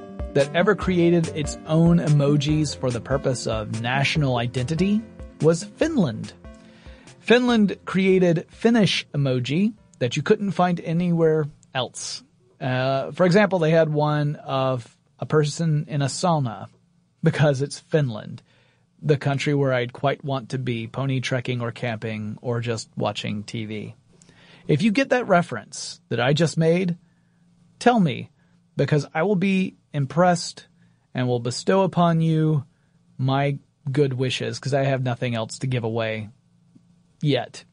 that ever created its own emojis for the purpose of national identity was Finland. Finland created Finnish emoji that you couldn't find anywhere else. Uh, for example, they had one of a person in a sauna because it's Finland, the country where I'd quite want to be pony trekking or camping or just watching T V. If you get that reference that I just made, tell me, because I will be impressed and will bestow upon you my good wishes, because I have nothing else to give away yet.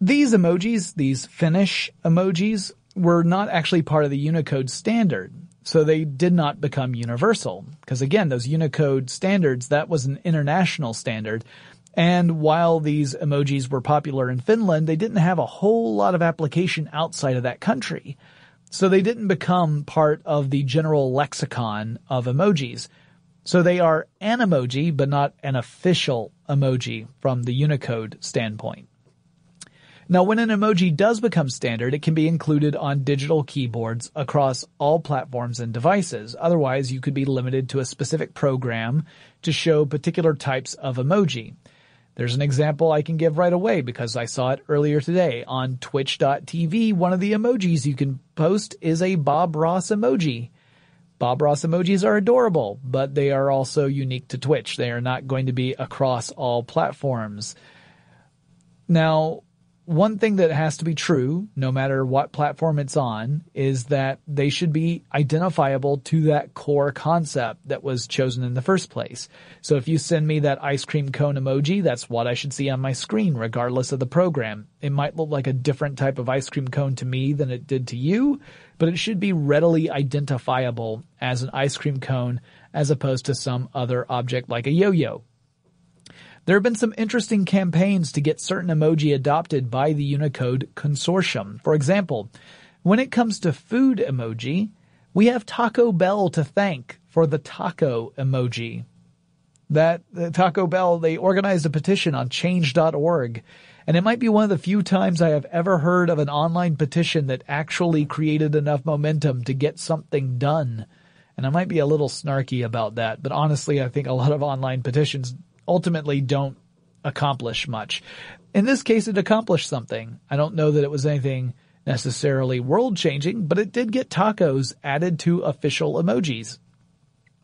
These emojis, these Finnish emojis, were not actually part of the Unicode standard, so they did not become universal. Because again, those Unicode standards, that was an international standard. And while these emojis were popular in Finland, they didn't have a whole lot of application outside of that country. So they didn't become part of the general lexicon of emojis. So they are an emoji, but not an official emoji from the Unicode standpoint. Now, when an emoji does become standard, it can be included on digital keyboards across all platforms and devices. Otherwise, you could be limited to a specific program to show particular types of emoji. There's an example I can give right away because I saw it earlier today on twitch dot t v. One of the emojis you can post is a Bob Ross emoji. Bob Ross emojis are adorable, but they are also unique to Twitch. They are not going to be across all platforms. Now, one thing that has to be true, no matter what platform it's on, is that they should be identifiable to that core concept that was chosen in the first place. So if you send me that ice cream cone emoji, that's what I should see on my screen, regardless of the program. It might look like a different type of ice cream cone to me than it did to you, but it should be readily identifiable as an ice cream cone as opposed to some other object like a yo-yo. There have been some interesting campaigns to get certain emoji adopted by the Unicode Consortium. For example, when it comes to food emoji, we have Taco Bell to thank for the taco emoji. That uh, Taco Bell, they organized a petition on change dot org, and it might be one of the few times I have ever heard of an online petition that actually created enough momentum to get something done. And I might be a little snarky about that, but honestly, I think a lot of online petitions ultimately don't accomplish much. In this case, it accomplished something. I don't know that it was anything necessarily world-changing, but it did get tacos added to official emojis.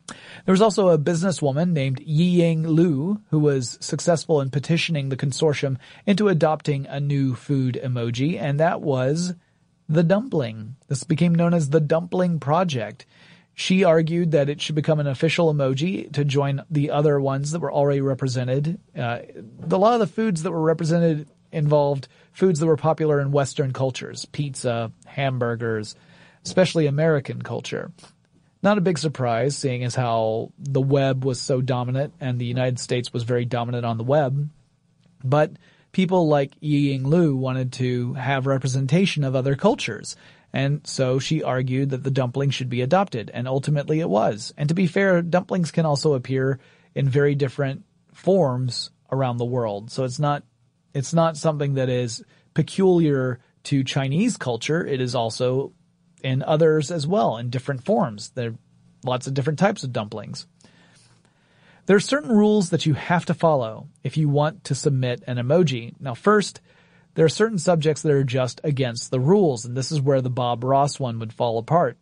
There was also a businesswoman named Yi Ying Liu who was successful in petitioning the consortium into adopting a new food emoji, and that was the dumpling. This became known as the Dumpling Project. She argued that it should become an official emoji to join the other ones that were already represented. Uh, a lot of the foods that were represented involved foods that were popular in Western cultures, pizza, hamburgers, especially American culture. Not a big surprise, seeing as how the web was so dominant and the United States was very dominant on the web. But people like Yi Ying Liu wanted to have representation of other cultures. And so she argued that the dumpling should be adopted, and ultimately it was. And to be fair, dumplings can also appear in very different forms around the world. So it's not it's not something that is peculiar to Chinese culture. It is also in others as well, in different forms. There are lots of different types of dumplings. There are certain rules that you have to follow if you want to submit an emoji. Now, first, there are certain subjects that are just against the rules, and this is where the Bob Ross one would fall apart.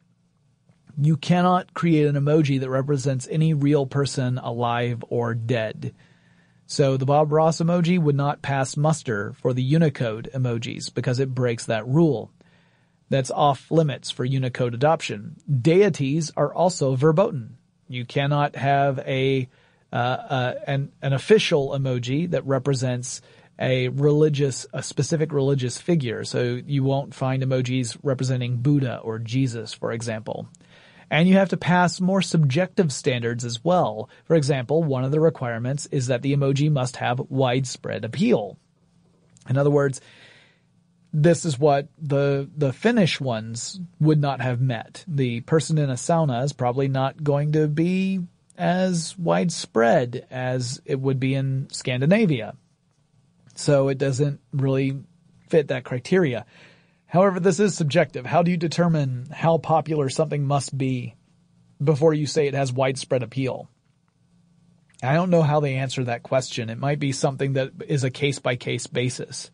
You cannot create an emoji that represents any real person alive or dead. So the Bob Ross emoji would not pass muster for the Unicode emojis because it breaks that rule. That's off limits for Unicode adoption. Deities are also verboten. You cannot have a uh, uh, an, an official emoji that represents a religious, a specific religious figure. So you won't find emojis representing Buddha or Jesus, for example. And you have to pass more subjective standards as well. For example, one of the requirements is that the emoji must have widespread appeal. In other words, this is what the the Finnish ones would not have met. The person in a sauna is probably not going to be as widespread as it would be in Scandinavia. So it doesn't really fit that criteria. However, this is subjective. How do you determine how popular something must be before you say it has widespread appeal? I don't know how they answer that question. It might be something that is a case-by-case basis.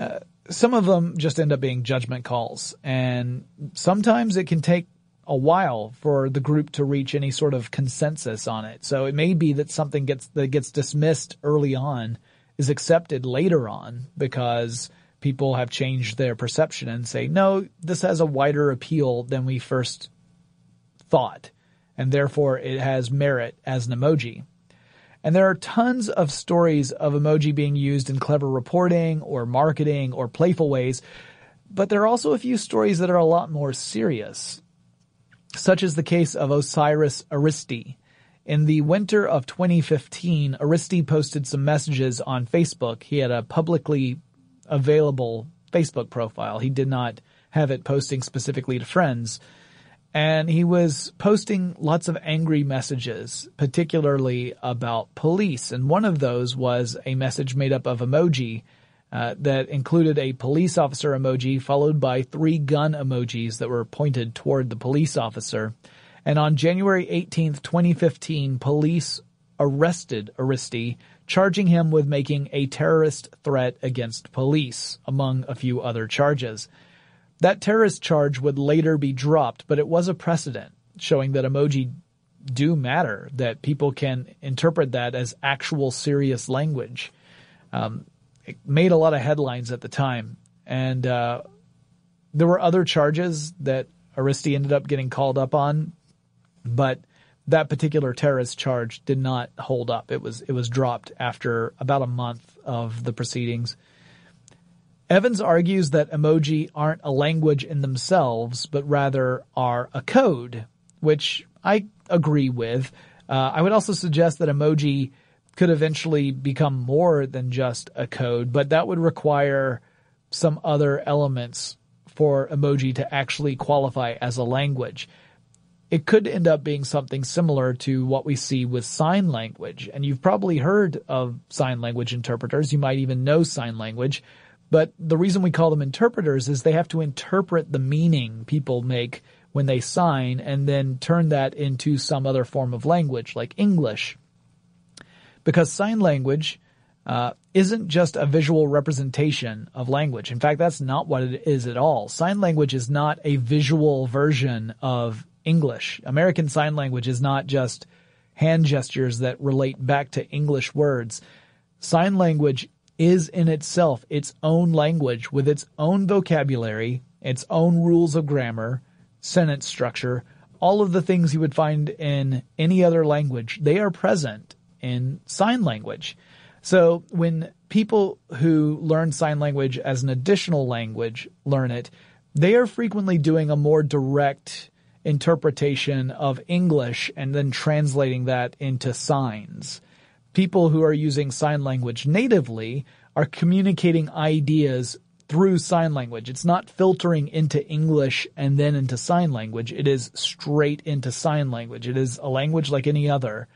Uh, some of them just end up being judgment calls, and sometimes it can take a while for the group to reach any sort of consensus on it. So it may be that something gets that gets dismissed early on is accepted later on because people have changed their perception and say, no, this has a wider appeal than we first thought, and therefore it has merit as an emoji. And there are tons of stories of emoji being used in clever reporting or marketing or playful ways, but there are also a few stories that are a lot more serious, such as the case of Osiris Ariste. In the winter of twenty fifteen, Ariste posted some messages on Facebook. He had a publicly available Facebook profile. He did not have it posting specifically to friends. And he was posting lots of angry messages, particularly about police. And one of those was a message made up of emoji uh, that included a police officer emoji followed by three gun emojis that were pointed toward the police officer. And on January eighteenth, twenty fifteen, police arrested Ariste, charging him with making a terrorist threat against police, among a few other charges. That terrorist charge would later be dropped, but it was a precedent, showing that emoji do matter, that people can interpret that as actual serious language. Um, it made a lot of headlines at the time. And uh, there were other charges that Ariste ended up getting called up on, but that particular terrorist charge did not hold up. It was it was dropped after about a month of the proceedings. Evans argues that emoji aren't a language in themselves, but rather are a code, which I agree with. Uh, I would also suggest that emoji could eventually become more than just a code, but that would require some other elements for emoji to actually qualify as a language. It could end up being something similar to what we see with sign language. And you've probably heard of sign language interpreters. You might even know sign language. But the reason we call them interpreters is they have to interpret the meaning people make when they sign and then turn that into some other form of language, like English. Because sign language uh, isn't just a visual representation of language. In fact, that's not what it is at all. Sign language is not a visual version of English. American Sign Language is not just hand gestures that relate back to English words. Sign language is in itself its own language with its own vocabulary, its own rules of grammar, sentence structure, all of the things you would find in any other language. They are present in sign language. So when people who learn sign language as an additional language learn it, they are frequently doing a more direct interpretation of English and then translating that into signs. People who are using sign language natively are communicating ideas through sign language. It's not filtering into English and then into sign language. It is straight into sign language. It is a language like any other.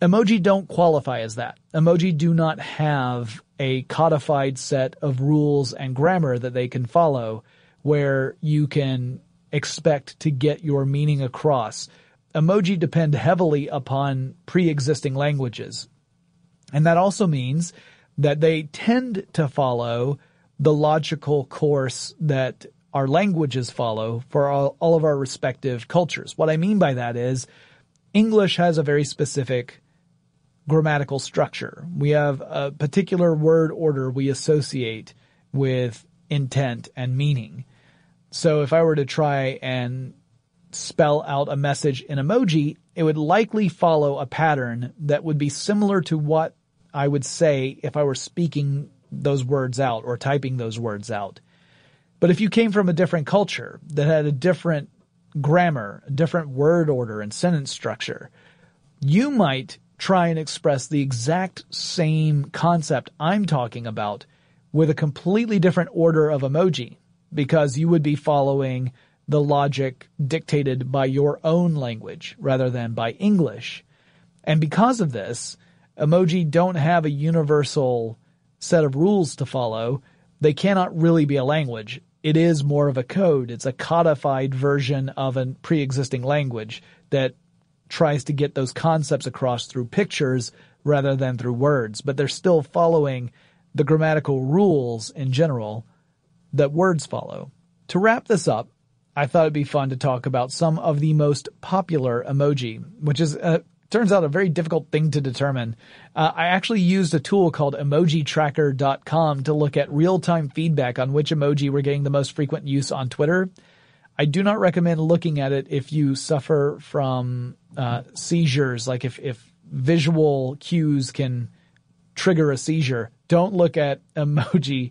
Emoji don't qualify as that. Emoji do not have a codified set of rules and grammar that they can follow where you can expect to get your meaning across. Emoji depend heavily upon pre-existing languages. And that also means that they tend to follow the logical course that our languages follow for all, all of our respective cultures. What I mean by that is English has a very specific grammatical structure. We have a particular word order we associate with intent and meaning. So if I were to try and spell out a message in emoji, it would likely follow a pattern that would be similar to what I would say if I were speaking those words out or typing those words out. But if you came from a different culture that had a different grammar, a different word order and sentence structure, you might try and express the exact same concept I'm talking about with a completely different order of emoji, because you would be following the logic dictated by your own language rather than by English. And because of this, emoji don't have a universal set of rules to follow. They cannot really be a language. It is more of a code. It's a codified version of a pre-existing language that tries to get those concepts across through pictures rather than through words. But they're still following the grammatical rules in general that words follow. To wrap this up, I thought it'd be fun to talk about some of the most popular emoji, which is uh, turns out a very difficult thing to determine. Uh, I actually used a tool called Emojitracker dot com to look at real-time feedback on which emoji were getting the most frequent use on Twitter. I do not recommend looking at it if you suffer from uh, seizures, like if, if visual cues can trigger a seizure. Don't look at emoji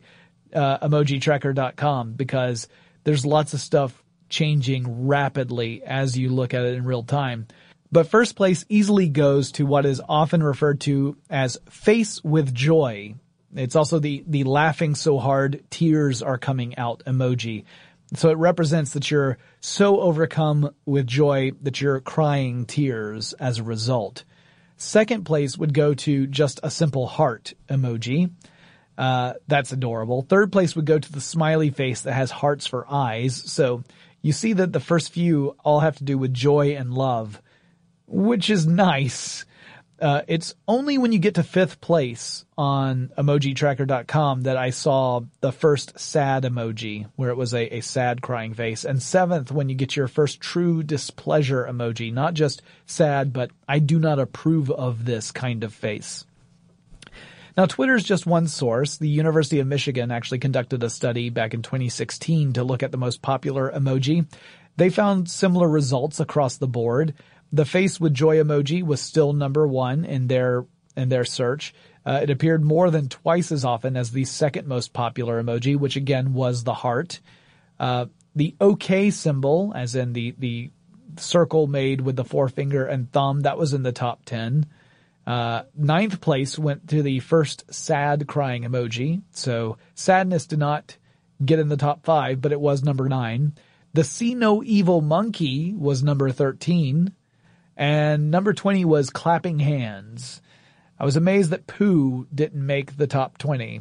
uh, Emojitracker dot com because there's lots of stuff changing rapidly as you look at it in real time. But first place easily goes to what is often referred to as face with joy. It's also the, the laughing so hard tears are coming out emoji. So it represents that you're so overcome with joy that you're crying tears as a result. Second place would go to just a simple heart emoji. Uh, that's adorable. Third place would go to the smiley face that has hearts for eyes. So you see that the first few all have to do with joy and love, which is nice. Uh, it's only when you get to fifth place on Emojitracker dot com that I saw the first sad emoji, where it was a, a sad crying face. And seventh, when you get your first true displeasure emoji, not just sad, but I do not approve of this kind of face. Now, Twitter is just one source. The University of Michigan actually conducted a study back in twenty sixteen to look at the most popular emoji. They found similar results across the board. The face with joy emoji was still number one in their in their search. Uh, it appeared more than twice as often as the second most popular emoji, which again was the heart. Uh, the OK symbol, as in the the circle made with the forefinger and thumb, that was in the top ten. Uh, ninth place went to the first sad crying emoji. So sadness did not get in the top five, but it was number nine. The see no evil monkey was number thirteen. And number twenty was clapping hands. I was amazed that poo didn't make the top twenty.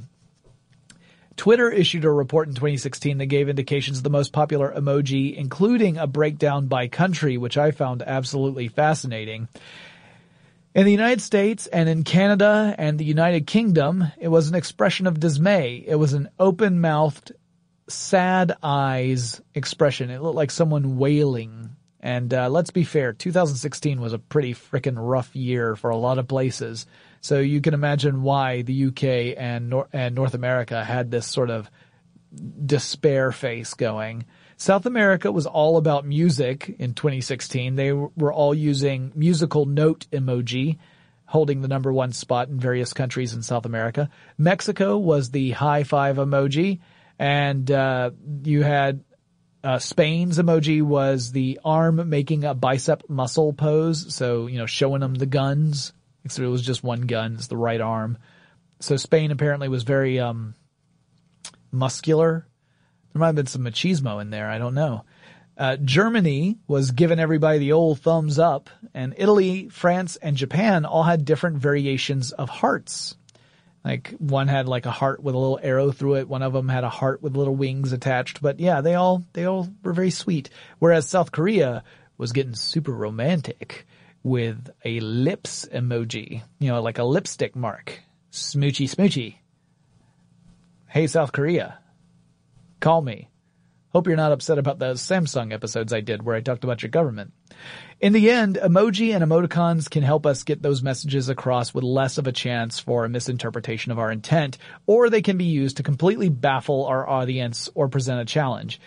Twitter issued a report in twenty sixteen that gave indications of the most popular emoji, including a breakdown by country, which I found absolutely fascinating. In the United States and in Canada and the United Kingdom, it was an expression of dismay. It was an open-mouthed, sad eyes expression. It looked like someone wailing. And uh, let's be fair, two thousand sixteen was a pretty frickin' rough year for a lot of places. So you can imagine why the U K and, Nor- and North America had this sort of despair face going. South America was all about music in twenty sixteen. They were all using musical note emoji, holding the number one spot in various countries in South America. Mexico was the high five emoji. And uh, you had... Uh, Spain's emoji was the arm making a bicep muscle pose. So, you know, showing them the guns, except it was just one gun. It's the right arm. So Spain apparently was very, um, muscular. There might have been some machismo in there. I don't know. Uh, Germany was giving everybody the old thumbs up, and Italy, France, and Japan all had different variations of hearts. Like one had like a heart with a little arrow through it. One of them had a heart with little wings attached. But yeah, they all, they all were very sweet. Whereas South Korea was getting super romantic with a lips emoji, you know, like a lipstick mark. Smoochy, smoochy. Hey, South Korea, call me. Hope you're not upset about those Samsung episodes I did where I talked about your government. In the end, emoji and emoticons can help us get those messages across with less of a chance for a misinterpretation of our intent, or they can be used to completely baffle our audience or present a challenge.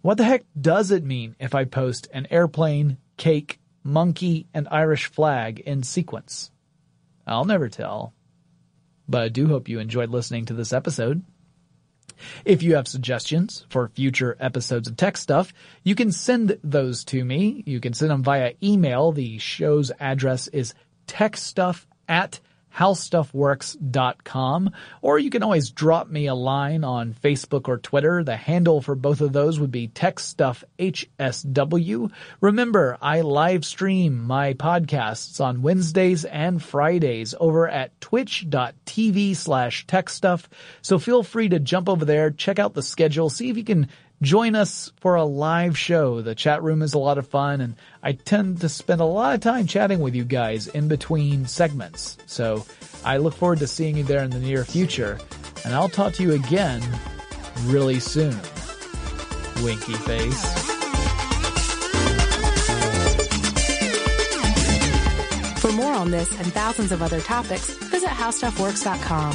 What the heck does it mean if I post an airplane, cake, monkey, and Irish flag in sequence? I'll never tell. But I do hope you enjoyed listening to this episode. If you have suggestions for future episodes of Tech Stuff, you can send those to me. You can send them via email. The show's address is techstuff at howstuffworks dot com. Or you can always drop me a line on Facebook or Twitter. The handle for both of those would be TechStuffHSW. Remember, I live stream my podcasts on Wednesdays and Fridays over at twitch.tv slash techstuff. So feel free to jump over there, check out the schedule, see if you can join us for a live show. The chat room is a lot of fun, and I tend to spend a lot of time chatting with you guys in between segments. So I look forward to seeing you there in the near future, and I'll talk to you again really soon. Winky face. For more on this and thousands of other topics, visit howstuffworks dot com.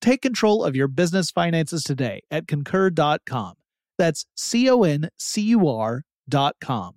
Take control of your business finances today at concur dot com. That's C O N C U R dot com.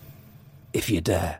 if you dare.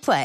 Play.